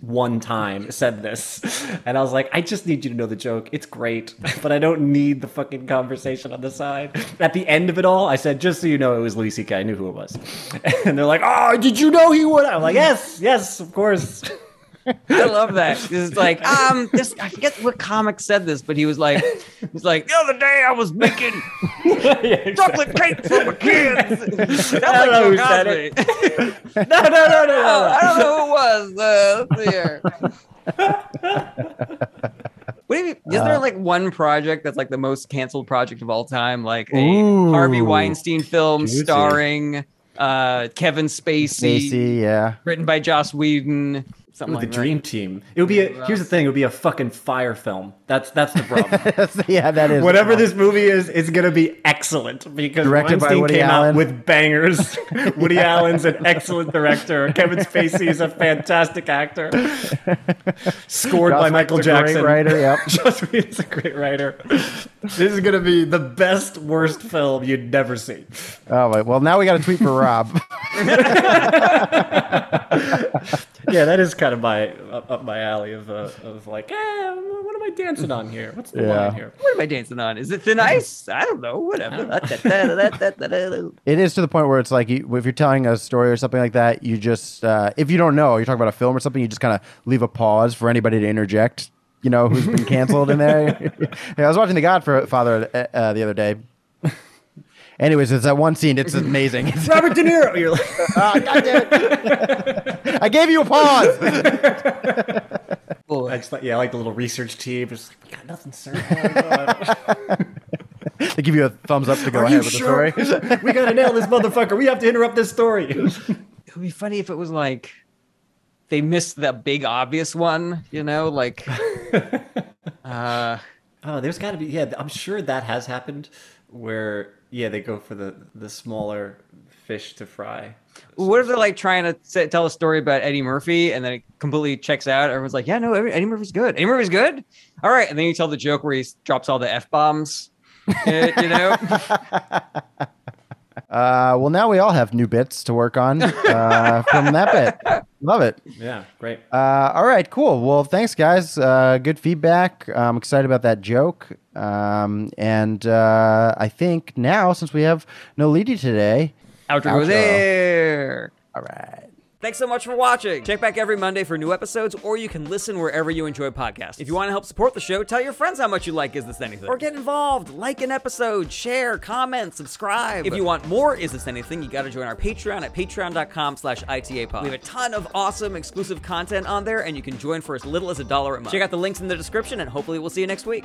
one time said this, and I was like, I just need you to know the joke. It's great, but I don't need the fucking conversation on the side. At the end of it all, I said, just so you know, it was Louis C.K. I knew who it was. And they're like, oh, did you know he would? I'm like, yes, of course. I love that. It's like, I forget what comic said this, but he was like, the other day I was making chocolate cake for my kids. I don't know who said it. No. I don't know who it was. Let's see here. Is there like one project that's like the most canceled project of all time? Like a Harvey Weinstein film starring Kevin Spacey, written by Joss Whedon. Something like the Dream Team. It would be here's the thing, it would be a fucking fire film. That's the problem. Yeah, that is. Whatever this movie is, it's gonna be excellent because Weinstein came out with bangers. Woody Allen's an excellent director. Kevin Spacey is a fantastic actor. Scored by Michael Jackson. Joss Whedon's a great writer. This is gonna be the best worst film you'd never see. Oh wait, well now we got a tweet for Rob. Yeah, that is kind of up my alley of like, what am I dancing on here? What's the line here? What am I dancing on? Is it thin ice? I don't know. Whatever. It is to the point where it's like, if you're telling a story or something like that, you just if you don't know, you're talking about a film or something, you just kind of leave a pause for anybody to interject. You know who's been canceled in there. Hey, I was watching The Godfather the other day. Anyways, it's that one scene. It's amazing. It's Robert De Niro. You're like, oh, God damn it. I gave you a pause. I just thought, I like the little research team. It's like, we got nothing, sir. They give you a thumbs up to go ahead with the story. We got to nail this motherfucker. We have to interrupt this story. It would be funny if it was like they missed the big obvious one, you know, like. Oh, there's got to be. Yeah, I'm sure that has happened where. Yeah, they go for the smaller fish to fry. Well, what if they're like trying to tell a story about Eddie Murphy and then it completely checks out? Everyone's like, yeah, no, Eddie Murphy's good. Eddie Murphy's good? All right. And then you tell the joke where he drops all the F-bombs, you know? Well, now we all have new bits to work on from that bit. Love it. Yeah, great. All right, cool. Well, thanks, guys. Good feedback. I'm excited about that joke. And I think now, since we have no Lidi today... Outro there. All right. Thanks so much for watching. Check back every Monday for new episodes, or you can listen wherever you enjoy podcasts. If you want to help support the show, tell your friends how much you like Is This Anything? Or get involved. Like an episode, share, comment, subscribe. If you want more Is This Anything, you got to join our Patreon at patreon.com/ITAPod. We have a ton of awesome exclusive content on there, and you can join for as little as $1 a month. Check out the links in the description, and hopefully we'll see you next week.